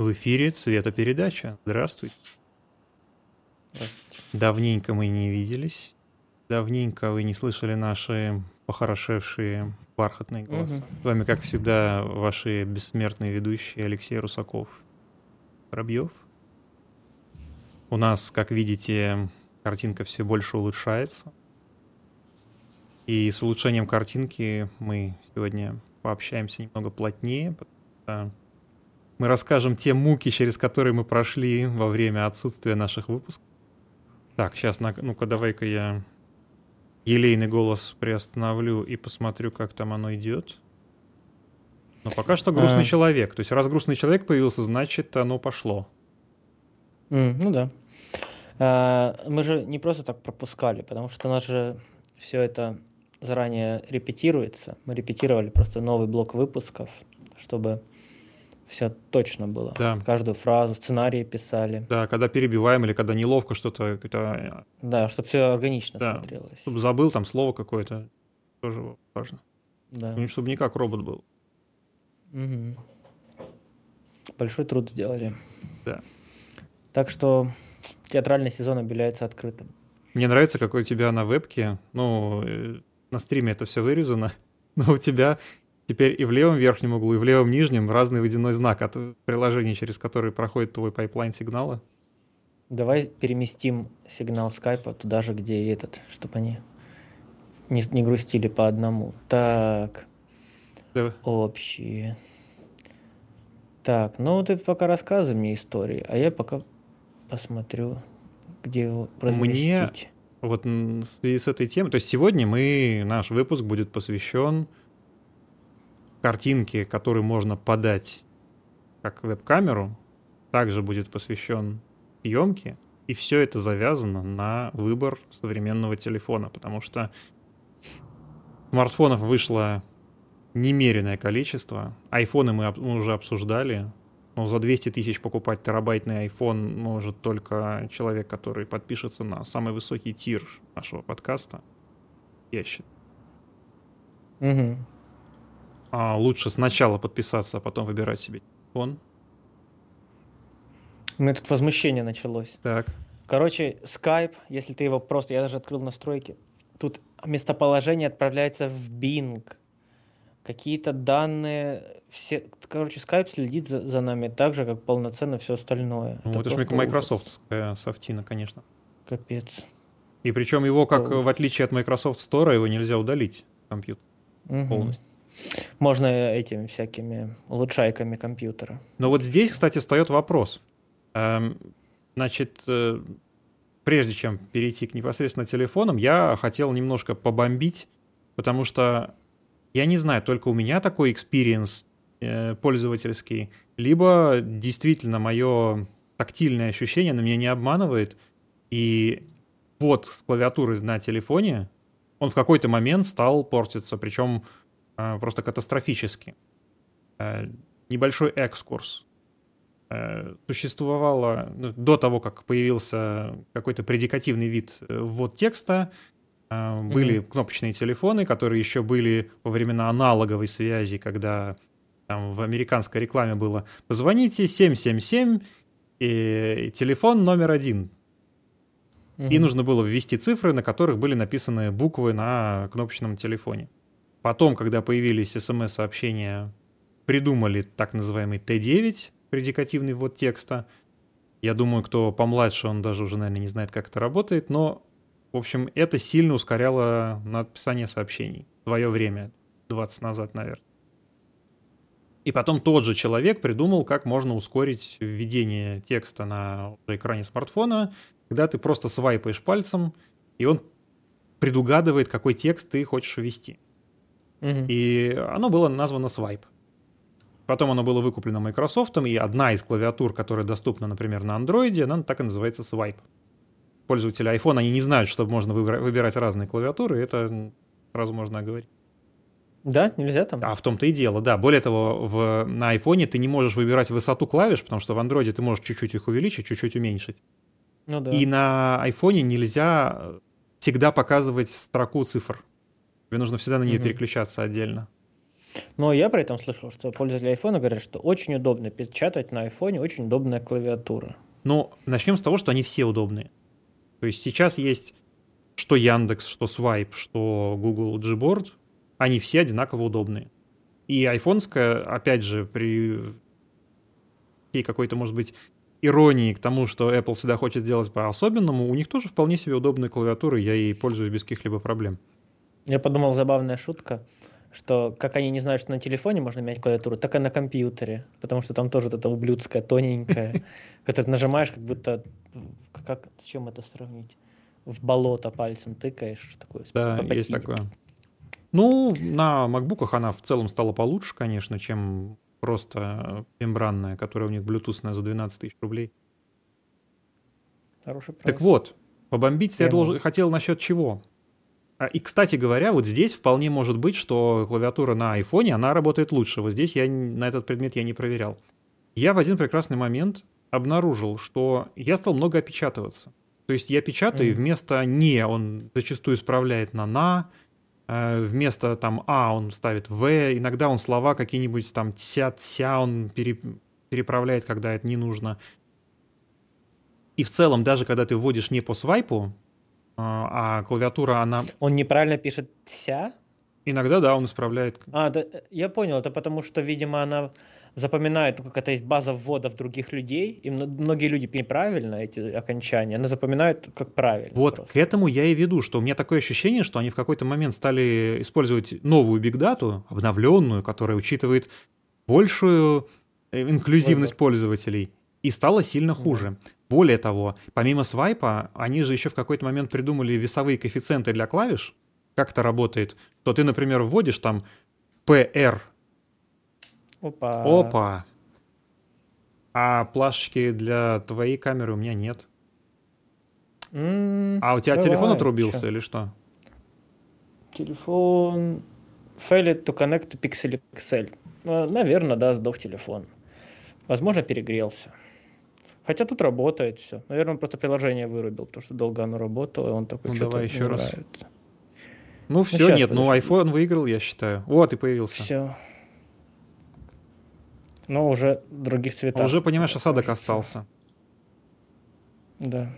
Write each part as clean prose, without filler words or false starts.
В эфире «Цветопередача». Здравствуй. Давненько мы не виделись. Давненько вы не слышали наши похорошевшие бархатные голоса. С вами, как всегда, ваши бессмертные ведущие Алексей Русаков. Воробьев. У нас, как видите, картинка все больше улучшается. И с улучшением картинки мы сегодня пообщаемся немного плотнее, потому что мы расскажем те муки, через которые мы прошли во время отсутствия наших выпусков. Так, сейчас, ну-ка, давай-ка я елейный голос приостановлю и посмотрю, как там оно идет. Но пока что грустный человек. То есть раз грустный человек появился, значит, оно пошло. Ну да. Мы же не просто так пропускали, потому что у нас же все это заранее репетируется. Мы репетировали просто новый блок выпусков, чтобы... все точно было. Да. Каждую фразу, сценарии писали. Да, когда перебиваем или когда неловко что-то... Когда... Да, чтобы все органично смотрелось. Чтобы забыл там слово какое-то. Тоже важно. Да. Ну, чтобы не как робот был. Большой труд сделали. Да. Так что театральный сезон объявляется открытым. Мне нравится, как у тебя на вебке, ну, на стриме это все вырезано, но у тебя... Теперь и в левом верхнем углу, и в левом нижнем разный водяной знак от приложений, через которые проходит твой пайплайн сигнала. Давай переместим сигнал скайпа туда же, где и этот, чтобы они не грустили по одному. Так, да. Общие. Так, ну ты пока рассказывай мне истории, а я пока посмотрю, где его разместить. Мне вот в связи с этой темой, то есть сегодня наш выпуск будет посвящен... картинки, которые можно подать как веб-камеру, также будет посвящен съемке, и все это завязано на выбор современного телефона, потому что смартфонов вышло немереное количество, айфоны мы уже обсуждали, но за 200 тысяч покупать терабайтный айфон может только человек, который подпишется на самый высокий тир нашего подкаста, я считаю. Лучше сначала подписаться, а потом выбирать себе телефон. У меня тут возмущение началось. Так. Короче, Skype, если ты его просто... Я даже открыл настройки. Тут местоположение отправляется в Bing. Какие-то данные... Все... Короче, Skype следит за нами так же, как полноценно все остальное. Ну, это же Microsoftская софтина, конечно. Капец. И причем его, как в отличие от Microsoft Store, его нельзя удалить, компьютер полностью. Можно этими всякими улучшайками компьютера. Но вот здесь, кстати, встает вопрос. Значит, прежде чем перейти к непосредственно телефонам, я хотел немножко побомбить, потому что я не знаю, только у меня такой экспириенс пользовательский, либо действительно мое тактильное ощущение на меня не обманывает, и вот с клавиатуры на телефоне он в какой-то момент стал портиться, причем просто катастрофически. Небольшой экскурс. Существовало до того, как появился какой-то предикативный вид ввод текста, были кнопочные телефоны, которые еще были во времена аналоговой связи, когда там, в американской рекламе было «Позвоните 777, и телефон номер 1». И нужно было ввести цифры, на которых были написаны буквы на кнопочном телефоне. Потом, когда появились СМС-сообщения, придумали так называемый Т9, предикативный ввод текста. Я думаю, кто помладше, он даже уже, наверное, не знает, как это работает, но, в общем, это сильно ускоряло написание сообщений в свое время, 20 назад, наверное. И потом тот же человек придумал, как можно ускорить введение текста на экране смартфона, когда ты просто свайпаешь пальцем, и он предугадывает, какой текст ты хочешь ввести. И оно было названо Swipe. Потом оно было выкуплено Microsoft, и одна из клавиатур, которая доступна, например, на Android, она так и называется Swipe. Пользователи iPhone, они не знают, что можно выбирать разные клавиатуры, это сразу можно оговорить. Да, нельзя там. А в том-то и дело, да. Более того, на iPhone ты не можешь выбирать высоту клавиш, потому что в Android ты можешь чуть-чуть их увеличить, чуть-чуть уменьшить. Ну, да. И на iPhone нельзя всегда показывать строку цифр. Тебе нужно всегда на нее переключаться отдельно. Но я при этом слышал, что пользователи iPhone говорят, что очень удобно печатать на iPhone, очень удобная клавиатура. Ну, начнем с того, что они все удобные. То есть сейчас есть что Яндекс, что Swipe, что Google Gboard, они все одинаково удобные. И айфонская, опять же, при какой-то, может быть, иронии к тому, что Apple всегда хочет сделать по-особенному, у них тоже вполне себе удобные клавиатуры, я ей пользуюсь без каких-либо проблем. Я подумал, забавная шутка, что как они не знают, что на телефоне можно менять клавиатуру, так и на компьютере, потому что там тоже вот эта ублюдская, тоненькая, которую нажимаешь, как будто... Как, с чем это сравнить? В болото пальцем тыкаешь. Такое, да, попотинник. Есть такое. Ну, на MacBook'ах она в целом стала получше, конечно, чем просто мембранная, которая у них Bluetoothная за 12 000 рублей. Хороший прайс. Так вот, побомбить я хотел насчет чего. И, кстати говоря, вот здесь вполне может быть, что клавиатура на айфоне, она работает лучше. Вот здесь я на этот предмет я не проверял. Я в один прекрасный момент обнаружил, что я стал много опечатываться. То есть я печатаю, и вместо «не» он зачастую исправляет на «на», вместо там «а» он ставит «в», иногда он слова какие-нибудь там «тся-тся» он переправляет, когда это не нужно. И в целом, даже когда ты вводишь не по свайпу, а клавиатура, она... Он неправильно пишет «тся»? Иногда, да, он исправляет. А, да, я понял, это потому что, видимо, она запоминает, как это есть база вводов других людей, и многие люди неправильно эти окончания, она запоминает как правильно. Вот просто. К этому я и веду, что у меня такое ощущение, что они в какой-то момент стали использовать новую бигдату, обновленную, которая учитывает большую инклюзивность пользователей, и стало сильно хуже. Более того, помимо свайпа, они же еще в какой-то момент придумали весовые коэффициенты для клавиш, как это работает, то ты, например, вводишь там PR. Опа. А плашечки для твоей камеры у меня нет. А у тебя телефон отрубился или что? Телефон failed to connect to Pixel XL. Наверное, да, сдох телефон. Возможно, перегрелся. Хотя тут работает все. Наверное, он просто приложение вырубил, потому что долго оно работало, и он такой, что-то давай еще раз. Ну все, сейчас, нет, подожди. Ну iPhone выиграл, я считаю. Вот и появился. Все. Но уже других цветов. Уже, понимаешь, осадок остался. Да.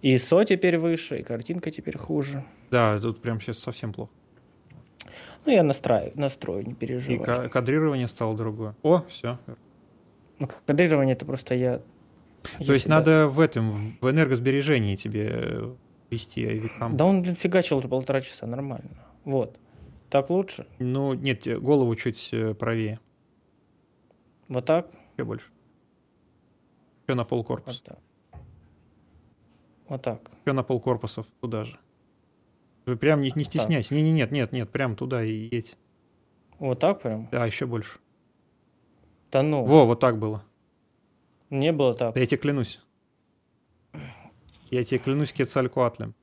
И ISO теперь выше, и картинка теперь хуже. Да, тут прям сейчас совсем плохо. Ну, я настрою, не переживай. И кадрирование стало другое. О, все. Ну, кадрирование это просто я... То есть надо в энергосбережении тебе вести IVCAM. Да он, блин, фигачил уже 1,5 часа, нормально. Вот. Так лучше? Ну, нет, голову чуть правее. Вот так? Еще больше. Еще на полкорпуса. Вот так. Еще на полкорпусов, туда же. Вы прям не стесняйся. Нет, прям туда и едь. Вот так прям? Да, еще больше. Да ну. Вот так было. Не было так. Да я тебе клянусь. Кецалькоатлем.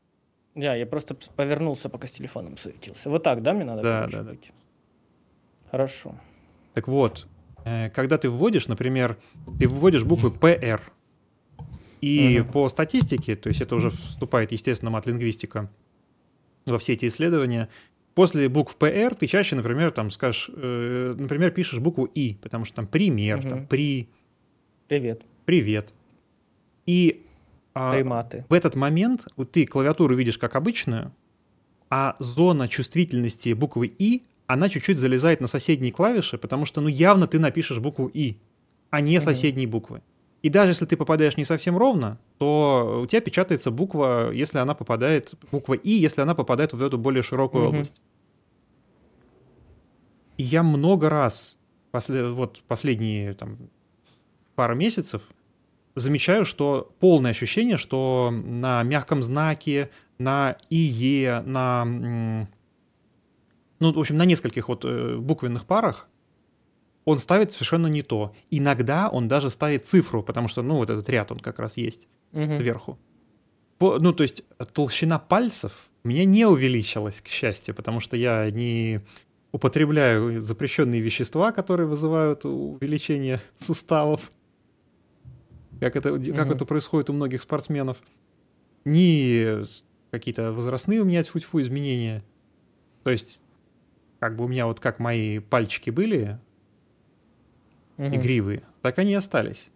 Да, я просто повернулся, пока с телефоном суетился. Вот так, да, мне надо? Да. Быть? Хорошо. Так вот. Когда ты вводишь, например, ты вводишь буквы PR, и по статистике, то есть это уже вступает, естественно, от лингвистика во все эти исследования, после букв PR ты чаще, например, там скажешь, например, пишешь букву И, потому что там пример, там при... Привет. И в этот момент вот ты клавиатуру видишь как обычную, а зона чувствительности буквы И она чуть-чуть залезает на соседние клавиши, потому что, ну, явно ты напишешь букву «и», а не соседние буквы. И даже если ты попадаешь не совсем ровно, то у тебя печатается буква, если она попадает, буква «и», если она попадает в эту более широкую область. И я много раз, последние там, пару месяцев, замечаю, что полное ощущение, что на мягком знаке, на «ие», на... Ну, в общем, на нескольких вот буквенных парах он ставит совершенно не то. Иногда он даже ставит цифру, потому что, ну, вот этот ряд, он как раз есть сверху. Ну, то есть толщина пальцев у меня не увеличилась, к счастью, потому что я не употребляю запрещенные вещества, которые вызывают увеличение суставов, как это происходит у многих спортсменов. Ни какие-то возрастные у меня, тьфу-тьфу, изменения. То есть... Как бы у меня вот как мои пальчики были игривые, так они и остались.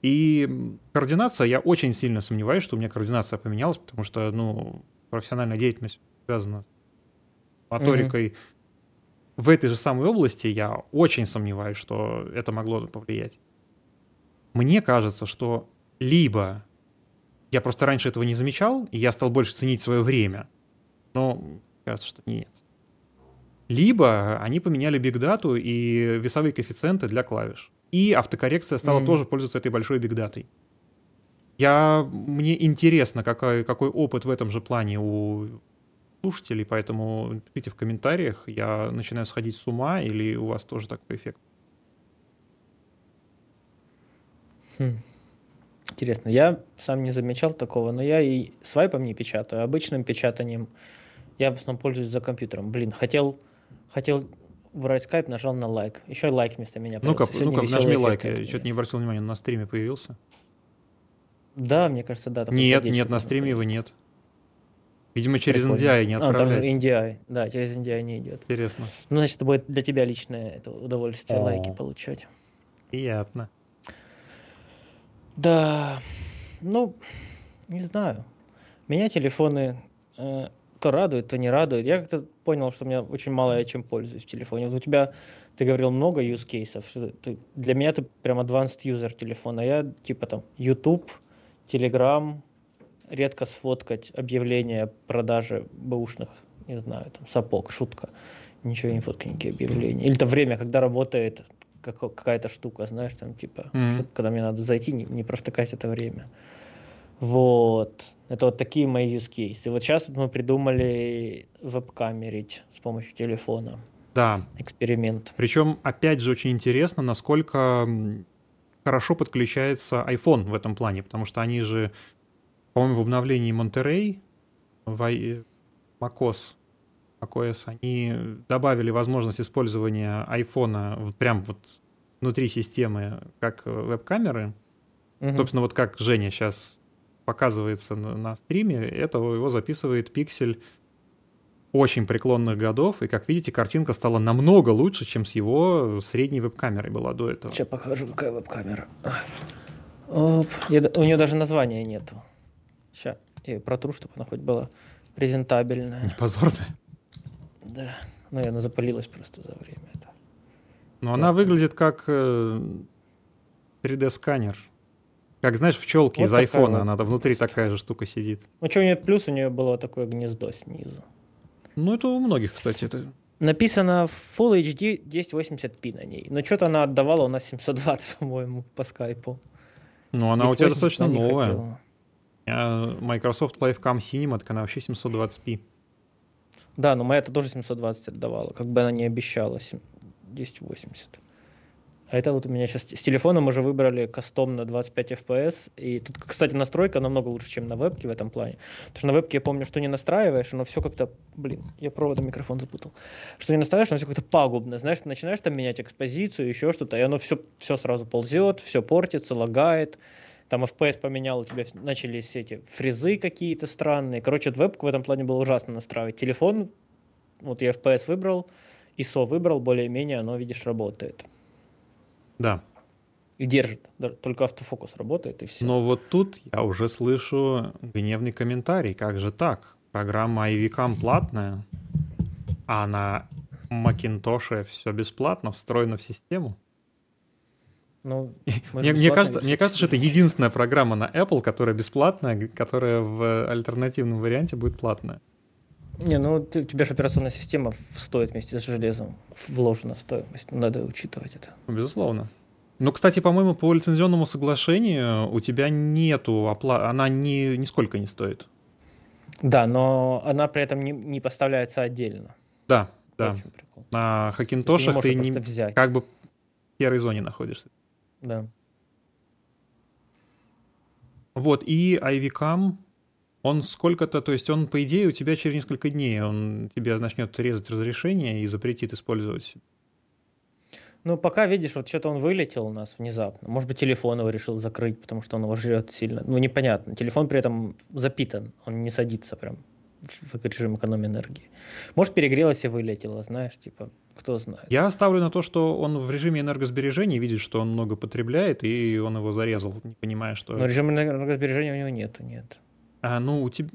И координация, я очень сильно сомневаюсь, что у меня координация поменялась, потому что, ну, профессиональная деятельность связана с моторикой. В этой же самой области я очень сомневаюсь, что это могло повлиять. Мне кажется, что либо я просто раньше этого не замечал, и я стал больше ценить свое время, но кажется, что нет. Либо они поменяли бигдату и весовые коэффициенты для клавиш. И автокоррекция стала тоже пользоваться этой большой бигдатой. Мне интересно, какой опыт в этом же плане у слушателей, поэтому пишите в комментариях, я начинаю сходить с ума, или у вас тоже такой эффект. Интересно, я сам не замечал такого, но я и свайпом не печатаю, обычным печатанием. Я в основном пользуюсь за компьютером. Блин, хотел брать скайп, нажал на лайк. Еще лайк вместо меня появился. Ну-ка, нажми лайк. Я что-то не обратил внимания, он на стриме появился. Да, мне кажется, да. Нет, на стриме его нет. Видимо, через NDI не отправляется. Там же NDI, да, через NDI не идет. Интересно. Ну, значит, это будет для тебя личное это удовольствие лайки получать. Приятно. Да, ну, не знаю. Меня телефоны то радует, то не радует. Я как-то понял, что у меня очень мало я чем пользуюсь в телефоне. Вот у тебя, ты говорил, много юзкейсов. Для меня ты прям advanced user телефона. Я типа там YouTube, Telegram, редко сфоткать объявления продажи бэушных, не знаю, там сапог, шутка. Ничего не фоткаю, никакие объявления. Или то время, когда работает какая-то штука, знаешь, там типа, когда мне надо зайти, не протыкать это время. Вот. Это вот такие мои use cases. И вот сейчас мы придумали веб-камерить с помощью телефона. Да. Эксперимент. Причем, опять же, очень интересно, насколько хорошо подключается iPhone в этом плане, потому что они же, по-моему, в обновлении Monterey, в macOS, они добавили возможность использования iPhone прям вот внутри системы как веб-камеры. Собственно, вот как Женя сейчас показывается на стриме, это его записывает пиксель очень преклонных годов, и, как видите, картинка стала намного лучше, чем с его средней веб-камерой была до этого. Сейчас покажу, какая веб-камера. Оп. У нее даже названия нету. Сейчас я ее протру, чтобы она хоть была презентабельная. Не позорная. Да, но она запылилась просто за время. Но она выглядит как 3D-сканер. Как, знаешь, в челке вот из айфона, она вот внутри такая же штука сидит. Ну, что у нее плюс, у нее было такое гнездо снизу. Ну, это у многих, кстати. Написано Full HD 1080p на ней. Но что-то она отдавала у нас 720, по-моему, по скайпу. Ну, она у тебя достаточно новая. Microsoft Livecam Cinema, так она вообще 720p. Да, но моя-то тоже 720 отдавала. Как бы она не обещала 1080. А это вот у меня сейчас с телефоном уже выбрали кастом на 25 FPS. И тут, кстати, настройка намного лучше, чем на вебке в этом плане. Потому что на вебке я помню, что не настраиваешь, но все как-то... Блин, я проводом микрофон запутал. Что не настраиваешь, но все как-то пагубно. Знаешь, ты начинаешь там менять экспозицию, еще что-то, и оно все сразу ползет, все портится, лагает. Там FPS поменял, у тебя начались эти фризы какие-то странные. Короче, вебку в этом плане было ужасно настраивать. Телефон, вот я FPS выбрал, ISO выбрал, более-менее оно, видишь, работает. Да. И держит. Только автофокус работает, и все. Но вот тут я уже слышу гневный комментарий. Как же так? Программа iVCam платная, а на Macintosh все бесплатно, встроено в систему. Ну, мне кажется, что это единственная программа на Apple, которая бесплатная, которая в альтернативном варианте будет платная. Не, ну у тебя же операционная система стоит вместе с железом, вложена в стоимость, надо учитывать это. Безусловно. Ну, кстати, по-моему, по лицензионному соглашению у тебя нету оплаты, она нисколько не стоит. Да, но она при этом не поставляется отдельно. Да, да. Очень прикол. На Хакинтошах ты не как бы в серой зоне находишься. Да. Вот, и iVCam... Он сколько-то, то есть он, по идее, у тебя через несколько дней, он тебе начнет резать разрешение и запретит использовать. Ну, пока, видишь, вот что-то он вылетел у нас внезапно. Может быть, телефон его решил закрыть, потому что он его жрет сильно. Ну, непонятно. Телефон при этом запитан, он не садится прям в режим экономии энергии. Может, перегрелась и вылетела, знаешь, типа, кто знает. Я ставлю на то, что он в режиме энергосбережения видит, что он много потребляет, и он его зарезал, не понимая, что... Но режима энергосбережения у него нет. А, ну, у тебя...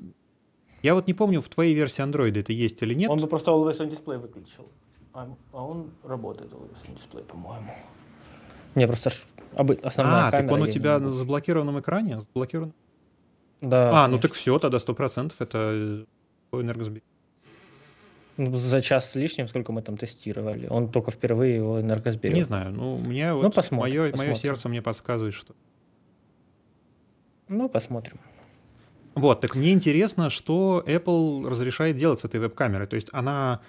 Я вот не помню, в твоей версии Android это есть или нет. Он бы просто Always on Display выключил, а он работает Always on Display, по-моему. Не, просто основная камера... А, так он у тебя на заблокированном экране? Заблокирован? Да. А, конечно. Ну так все, тогда 100% это энергосбережение. Ну, за час с лишним, сколько мы там тестировали, он только впервые его энергосберег. Не знаю, ну, мне вот мое сердце мне подсказывает, что... Ну, посмотрим. Вот, так мне интересно, что Apple разрешает делать с этой веб-камерой. То есть она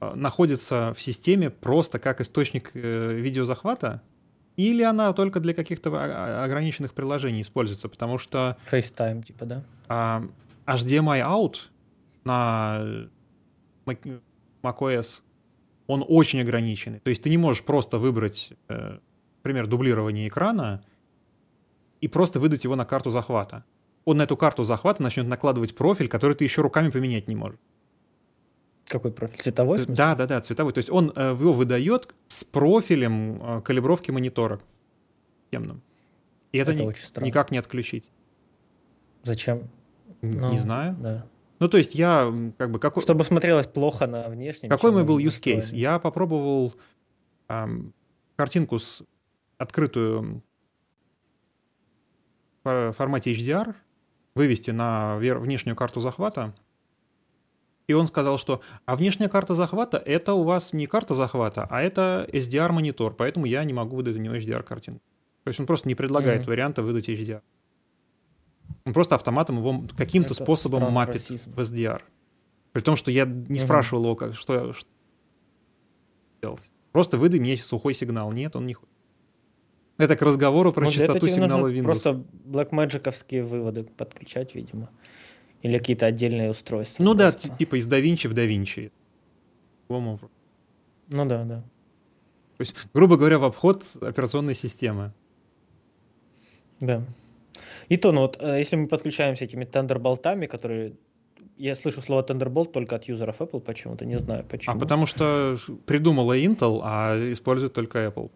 находится в системе просто как источник видеозахвата, или она только для каких-то ограниченных приложений используется, потому что... FaceTime, типа, да? HDMI out на macOS, он очень ограниченный. То есть ты не можешь просто выбрать, например, дублирование экрана и просто выдать его на карту захвата. Он на эту карту захвата начнет накладывать профиль, который ты еще руками поменять не можешь. Какой профиль? Цветовой? Да, цветовой. То есть он его выдает с профилем калибровки монитора темным. И это никак не отключить. Зачем? Не знаю. Да. Ну, то есть я как бы... Чтобы смотрелось плохо на внешнем. Какой мой был use case? Я попробовал картинку с открытую... в формате HDR вывести на внешнюю карту захвата. И он сказал, что а внешняя карта захвата — это у вас не карта захвата, а это HDR-монитор, поэтому я не могу выдать у него HDR-картинку. То есть он просто не предлагает варианта выдать HDR. Он просто автоматом его каким-то способом мапит расизм в HDR. При том, что я не спрашивал его, что делать. Просто выдай мне сухой сигнал. Нет, он не хочет. Это к разговору про частоту сигнала Windows. Просто блэкмэджиковские выводы подключать, видимо. Или какие-то отдельные устройства. Ну просто. Да, типа из DaVinci в DaVinci. Ну да. То есть, грубо говоря, в обход операционной системы. Да. И то, ну вот, если мы подключаемся этими Thunderbolt-ами, которые... Я слышу слово Thunderbolt только от юзеров Apple почему-то, не знаю почему. А потому что придумала Intel, а использует только Apple.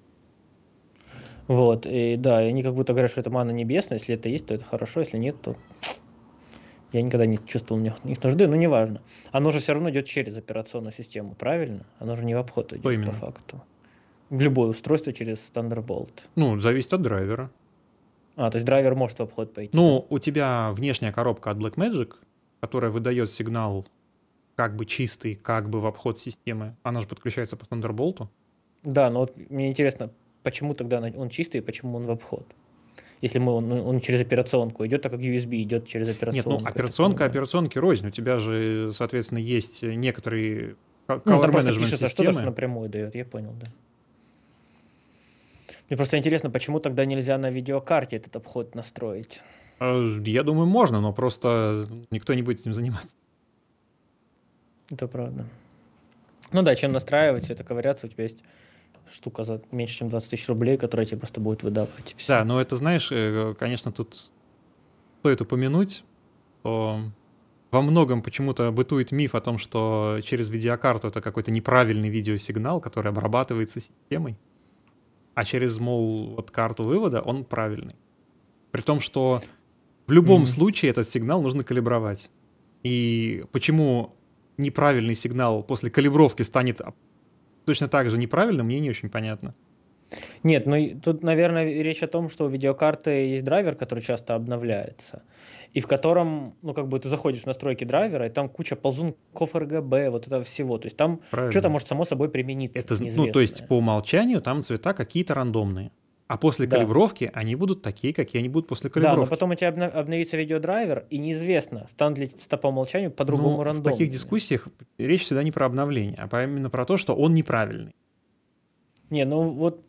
Вот, и да, они как будто говорят, что это манна небесная, если это есть, то это хорошо, если нет, то я никогда не чувствовал их нужды, но неважно. Оно же все равно идет через операционную систему, правильно? Оно же не в обход идет по факту. Любое устройство через Thunderbolt. Ну, зависит от драйвера. А, то есть драйвер может в обход пойти. Ну, у тебя внешняя коробка от Blackmagic, которая выдает сигнал как бы чистый, как бы в обход системы, она же подключается по Thunderbolt. Да, но вот мне интересно... Почему тогда он чистый и почему он в обход? Если он через операционку идет, так как USB идет через операционку. Нет, ну операционка операционки рознь. У тебя же, соответственно, есть некоторые color management системы. Что-то что напрямую дает, я понял, да. Мне просто интересно, почему тогда нельзя на видеокарте этот обход настроить? Я думаю, можно, но просто никто не будет этим заниматься. Это правда. Ну да, чем настраивать, это ковыряться, у тебя есть... штука за меньше, чем 20 тысяч рублей, которая тебе просто будет выдавать. Все. Да, но это, знаешь, конечно, тут стоит упомянуть, что во многом почему-то бытует миф о том, что через видеокарту это какой-то неправильный видеосигнал, который обрабатывается системой, а через, мол, вот карту вывода он правильный. При том, что в любом случае этот сигнал нужно калибровать. И почему неправильный сигнал после калибровки станет... точно так же неправильно, мне не очень понятно. Нет, ну тут, наверное, речь о том, что у видеокарты есть драйвер, который часто обновляется, и в котором, ну, как бы ты заходишь в настройки драйвера, и там куча ползунков RGB, вот этого всего. То есть там правильно. Что-то может само собой примениться. Это, ну, то есть по умолчанию там цвета какие-то рандомные. А после калибровки они будут такие, какие они будут после калибровки. Да, но потом у тебя обновится видеодрайвер, и неизвестно, станут ли цвета по умолчанию по-другому рандомными. В таких дискуссиях речь всегда не про обновление, а именно про то, что он неправильный. Не, ну вот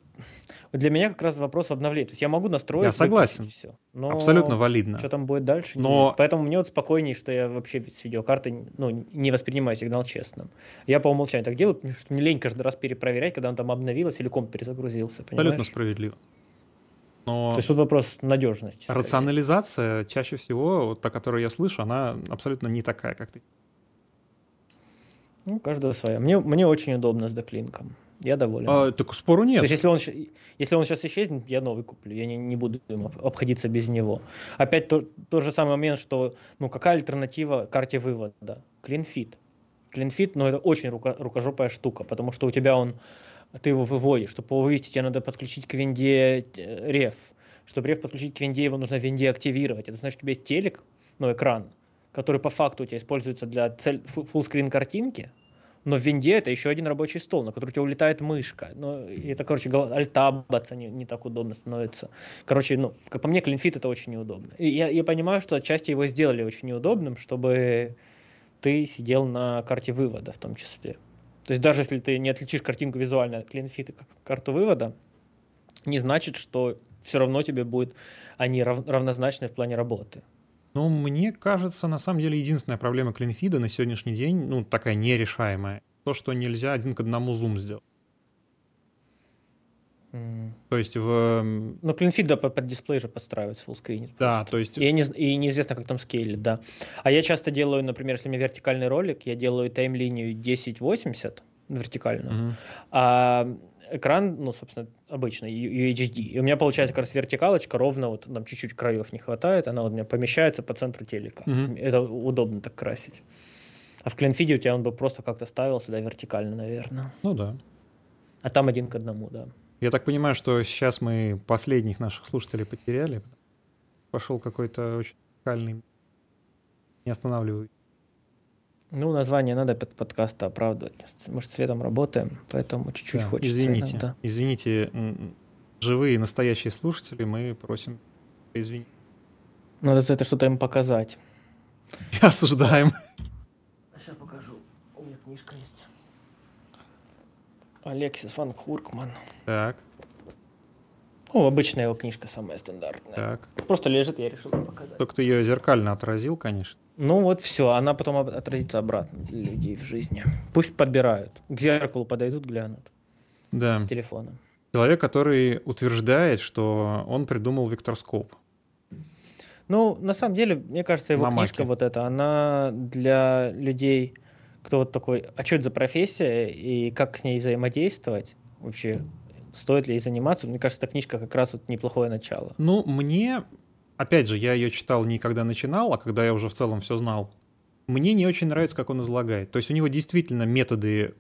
для меня как раз вопрос в обновлении. То есть я могу настроить... Я согласен, все, но абсолютно валидно. Что там будет дальше, неизвестно. Поэтому мне вот спокойнее, что я вообще с видеокарты не воспринимаю сигнал честным. Я по умолчанию так делаю, потому что мне лень каждый раз перепроверять, когда он там обновился или комп перезагрузился, понимаешь? Абсолютно справедливо. Но то есть тут вопрос надежности. Рационализация, скорее, чаще всего, вот та, которую я слышу, она абсолютно не такая, как ты. Ну, каждая своя. Мне очень удобно с деклинком. Я доволен. Так спору нет. То есть, если он сейчас исчезнет, я новый куплю. Я не буду обходиться без него. Опять тот же самый момент, что ну какая альтернатива карте вывода? Клинфит. Клинфит, но это очень рукожопая штука, потому что у тебя ты его выводишь. Чтобы его вывести, тебе надо подключить к винде реф. Чтобы реф подключить к винде, его нужно в винде активировать. Это значит, у тебя есть телек, но экран, который по факту у тебя используется для фуллскрин картинки, но в винде это еще один рабочий стол, на который у тебя улетает мышка. Ну, это, короче, альтабаться не так удобно становится. Короче, ну, как по мне, клинфит это очень неудобно. И я понимаю, что отчасти его сделали очень неудобным, чтобы ты сидел на карте вывода в том числе. То есть даже если ты не отличишь картинку визуально от клинфита карту вывода, не значит, что все равно тебе будут они равнозначны в плане работы. Но мне кажется, на самом деле, единственная проблема клинфида на сегодняшний день, ну, такая нерешаемая, то, что нельзя один к одному зум сделать. То есть Но клинфид под дисплей же подстраивается в фуллскрине. Да, то есть... И неизвестно, как там скейлить, да. А я часто делаю, например, если у меня вертикальный ролик, я делаю тайм-линию 1080 вертикальную, а экран, ну, собственно, обычный, UHD. И у меня получается как раз вертикалочка, ровно вот там чуть-чуть краев не хватает, она вот у меня помещается по центру телека. Это удобно так красить. А в клинфиде у тебя он бы просто как-то ставился, да, вертикально, наверное. Ну да. А там один к одному, да. Я так понимаю, что сейчас мы последних наших слушателей потеряли. Пошел какой-то очень уникальный... Не останавливаю. Ну, название надо под подкаста оправдывать. Мы же с Светом работаем, поэтому чуть-чуть да, хочется. Извините, живые настоящие слушатели, мы просим извинить. Надо за это что-то им показать. Осуждаем. Сейчас покажу. У меня книжка есть. Алексис Ван Хуркман. Так. Ну, обычная его книжка самая стандартная. Так. Просто лежит, я решил показать. Только ты ее зеркально отразил, конечно. Ну вот все, она потом отразится обратно для людей в жизни. Пусть подбирают. К зеркалу подойдут, глянут. Да. Телефоном. Человек, который утверждает, что он придумал Викторскоп. Ну, на самом деле, мне кажется, его книжка вот эта, она для людей... кто вот такой, а что это за профессия и как с ней взаимодействовать вообще, стоит ли ей заниматься? Мне кажется, эта книжка как раз вот неплохое начало. Ну, мне, опять же, я ее читал не когда начинал, а когда я уже в целом все знал. Мне не очень нравится, как он излагает. То есть у него действительно методы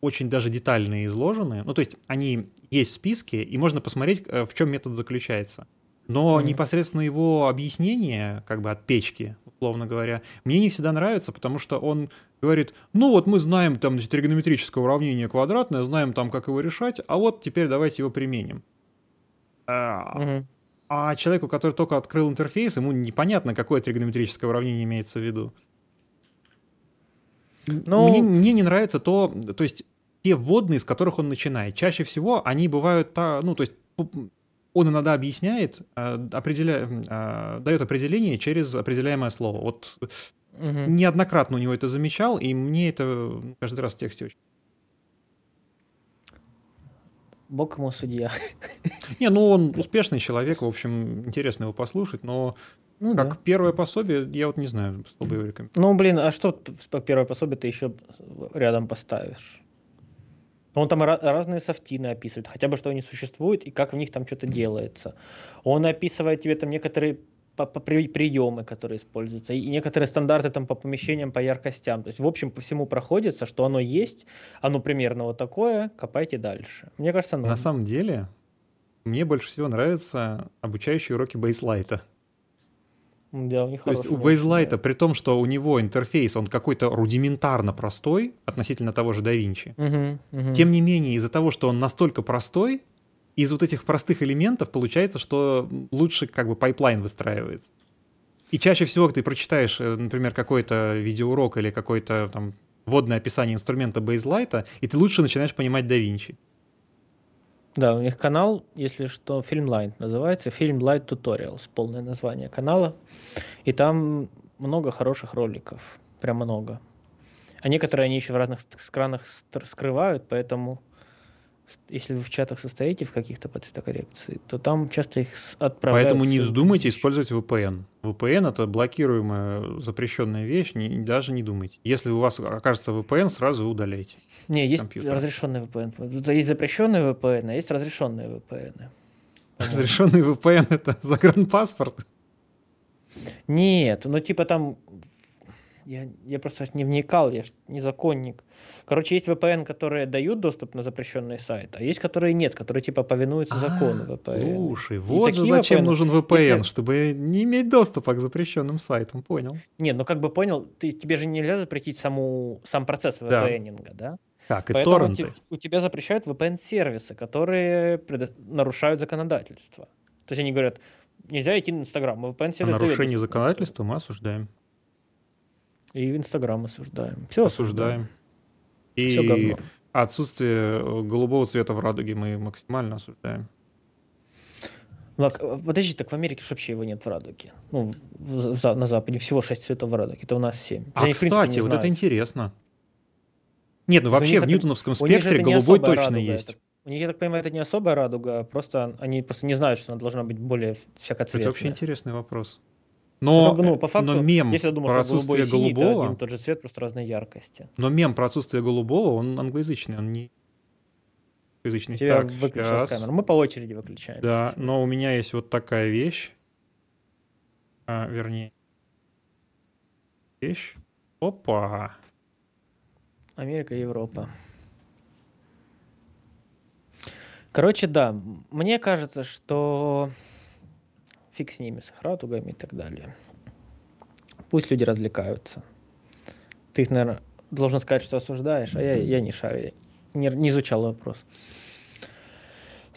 очень даже детальные изложены. Ну, то есть они есть в списке, и можно посмотреть, в чем метод заключается. Но непосредственно его объяснение, как бы от печки, условно говоря, мне не всегда нравится, потому что он говорит, ну вот мы знаем там тригонометрическое уравнение квадратное, знаем там, как его решать, а вот теперь давайте его применим. А человеку, который только открыл интерфейс, ему непонятно, какое тригонометрическое уравнение имеется в виду. Но... Мне не нравится то есть те вводные, с которых он начинает. Чаще всего они бывают, ну то есть... Он иногда объясняет, дает определение через определяемое слово. Вот неоднократно у него это замечал, и мне это каждый раз в тексте очень. Бог ему судья. Не, ну он успешный человек, в общем, интересно его послушать, но как первое пособие, я вот не знаю, чтобы его рекомендовать. Ну, блин, а что первое пособие ты еще рядом поставишь? Он там разные софтины описывает, хотя бы что они существуют и как в них там что-то делается. Он описывает тебе там некоторые приемы, которые используются, и некоторые стандарты там по помещениям, по яркостям. То есть, в общем, по всему проходится, что оно есть, оно примерно вот такое, копайте дальше. Мне кажется, На самом деле, мне больше всего нравятся обучающие уроки Бейзлайта. Да, то есть у Бейзлайта, при том, что у него интерфейс, он какой-то рудиментарно простой относительно того же да Винчи, тем не менее, из-за того, что он настолько простой, из вот этих простых элементов получается, что лучше как бы пайплайн выстраивается. И чаще всего ты прочитаешь, например, какой-то видеоурок или какое-то там вводное описание инструмента Бейзлайта, и ты лучше начинаешь понимать да Винчи. Да, у них канал, если что, Filmlight называется, Filmlight Tutorials, полное название канала, и там много хороших роликов, прям много. А некоторые они еще в разных скранах скрывают, поэтому если вы в чатах состоите в каких-то подсветокоррекции, то там часто их отправляют. Поэтому не вздумайте использовать VPN. VPN — это блокируемая запрещенная вещь, даже не думайте. Если у вас окажется VPN, сразу его удаляйте. Не, есть компьютер. Разрешенный VPN. Есть запрещенные VPN, а есть разрешенные VPN. Разрешенный VPN — это загранпаспорт? Нет, ну типа там... Я просто не вникал, я не законник. Короче, есть VPN, которые дают доступ на запрещенный сайт, а есть, которые нет, которые типа повинуются закону VPN. Слушай, вот же зачем VPN... нужен VPN, если... чтобы не иметь доступа к запрещенным сайтам, понял? Нет, ну как бы понял, тебе же нельзя запретить сам процесс VPN-инга, да? Так, и поэтому торренты. У тебя запрещают VPN-сервисы, которые нарушают законодательство. То есть они говорят, нельзя идти на Инстаграм, а VPN-сервис... О нарушении законодательства мы осуждаем. И в Инстаграм осуждаем. Все осуждаем. И все отсутствие голубого цвета в радуге мы максимально осуждаем. Подожди, так в Америке же вообще его нет в радуге. Ну, на Западе всего 6 цветов в радуге, это у нас 7. А, кстати, вот это интересно. Нет, ну вообще в ньютоновском спектре голубой точно есть. У них, я так понимаю, это не особая радуга, просто они просто не знают, что она должна быть более всякоцветная. Это вообще интересный вопрос. Но мем про отсутствие голубого... Один тот же цвет, просто разной яркости. Но мем про отсутствие голубого, он англоязычный, он не... англоязычный. У тебя выключилась камера. Мы по очереди выключаемся. Да, но у меня есть вот такая вещь. Вещь. Опа. Америка, Европа. Короче, да. Мне кажется, что... Фиг с ними, с их радугами и так далее. Пусть люди развлекаются. Ты их, наверное, должен сказать, что осуждаешь, а я не шарю, не изучал вопрос.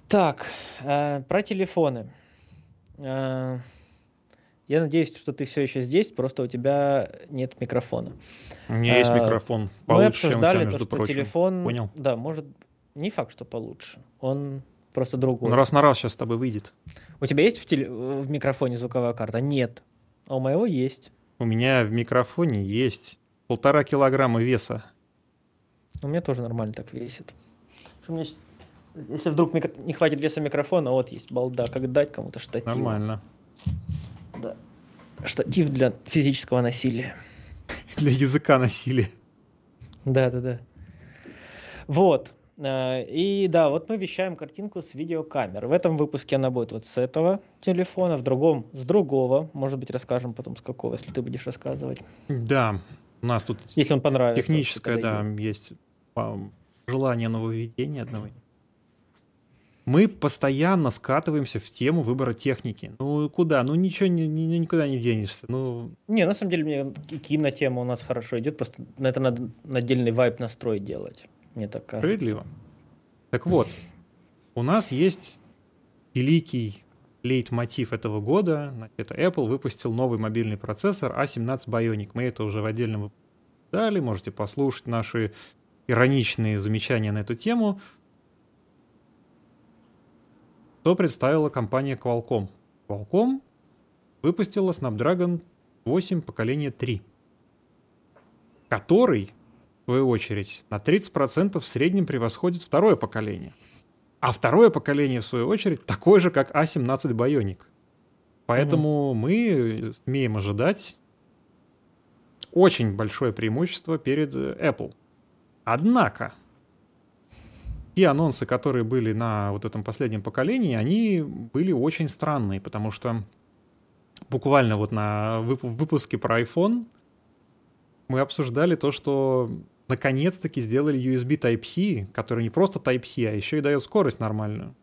Так, про телефоны. Я надеюсь, что ты все еще здесь, просто у тебя нет микрофона. У меня есть микрофон получше, мы обсуждали, чем у тебя, между прочим. Телефон, понял? Да, может, не факт, что получше. Он... Просто другой. Ну, раз на раз сейчас с тобой выйдет. У тебя есть в микрофоне звуковая карта? Нет. А у моего есть. У меня в микрофоне есть 1,5 килограмма веса. У меня тоже нормально так весит. Что мне... Если вдруг не хватит веса микрофона, вот есть балда, как дать кому-то штатив. Нормально. Да. Штатив для физического насилия. Для языка насилия. Да. Вот. И да, вот мы вещаем картинку с видеокамер. В этом выпуске она будет вот с этого телефона, в другом с другого. Может быть, расскажем потом с какого, если ты будешь рассказывать. Да, у нас тут, если он понравится, техническое, да, есть желание нововведения одного. Мы постоянно скатываемся в тему выбора техники. Ну куда? Ну ничего, никуда не денешься. Ну... Не, на самом деле, мне кинотема у нас хорошо идет, просто на это надо отдельный вайб настрой делать. Мне так кажется. Справедливо. Так вот, у нас есть великий лейтмотив этого года. Это Apple выпустил новый мобильный процессор A17 Bionic. Мы это уже в отдельном выпуске дали. Можете послушать наши ироничные замечания на эту тему. Что представила компания Qualcomm? Qualcomm выпустила Snapdragon 8 поколения 3, который... в свою очередь, на 30% в среднем превосходит второе поколение. А второе поколение, в свою очередь, такое же, как A17 Bionic. Поэтому мы смеем ожидать очень большое преимущество перед Apple. Однако, те анонсы, которые были на вот этом последнем поколении, они были очень странные, потому что буквально вот на выпуске про iPhone мы обсуждали то, что... наконец-таки сделали USB Type-C, который не просто Type-C, а еще и дает скорость нормальную.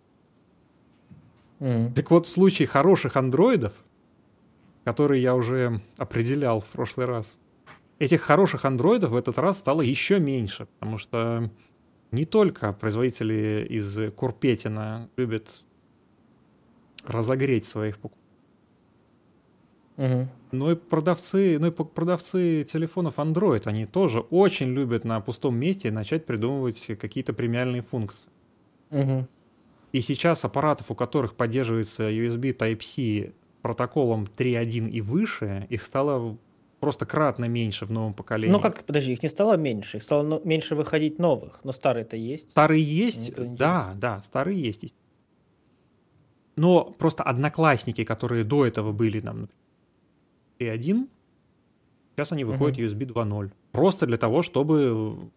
Так вот, в случае хороших андроидов, которые я уже определял в прошлый раз, этих хороших андроидов в этот раз стало еще меньше, потому что не только производители из Курпетина любят разогреть своих покупателей, но и продавцы телефонов Android, они тоже очень любят на пустом месте начать придумывать какие-то премиальные функции. И сейчас аппаратов, у которых поддерживается USB Type-C протоколом 3.1 и выше, их стало просто кратно меньше в новом поколении. Ну как, подожди, их не стало меньше, их стало меньше выходить новых, но старые-то есть. Старые есть, да, старые есть. Но просто одноклассники, которые до этого были, там, P1, сейчас они выходят USB 2.0. Просто для того, чтобы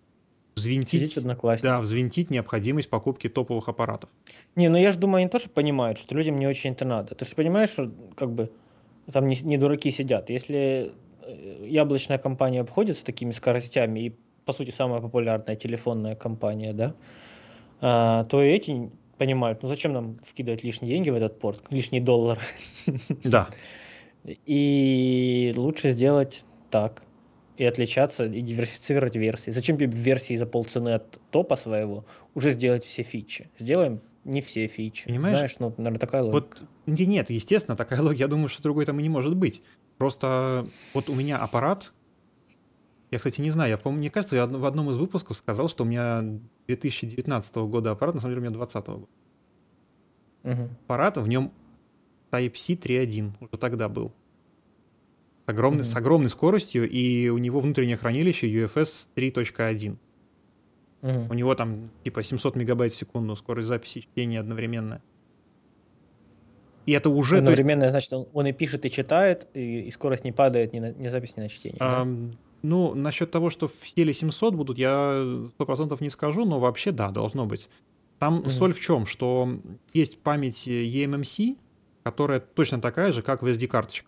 взвинтить необходимость покупки топовых аппаратов. Не, ну я же думаю, они тоже понимают, что людям не очень-то надо. Ты же понимаешь, что как бы там не дураки сидят. Если яблочная компания обходится такими скоростями, и, по сути, самая популярная телефонная компания, да, то эти понимают, ну зачем нам вкидывать лишние деньги в этот порт, лишний доллар. Да. И лучше сделать так. И отличаться, и диверсифицировать версии. Зачем тебе версии за полцены от топа своего уже сделать все фичи? Сделаем не все фичи. Понимаешь? Знаешь, ну, наверное, такая логика. Вот, нет, естественно, такая логика. Я думаю, что другой там и не может быть. Просто вот у меня аппарат, я, кстати, не знаю, мне кажется, я в одном из выпусков сказал, что у меня 2019 года аппарат, на самом деле у меня 2020 года. Угу. Аппарат, в нем Type-C 3.1 уже тогда был. С огромной скоростью, и у него внутреннее хранилище UFS 3.1. У него там типа 700 мегабайт в секунду скорость записи чтения одновременная. И это уже... Одновременная, значит, он и пишет, и читает, и скорость не падает ни запись, ни на чтение. Да? Ну, насчет того, что в стиле 700 будут, я 100% не скажу, но вообще да, должно быть. Там соль в чем, что есть память eMMC, которая точно такая же, как в SD-карточке.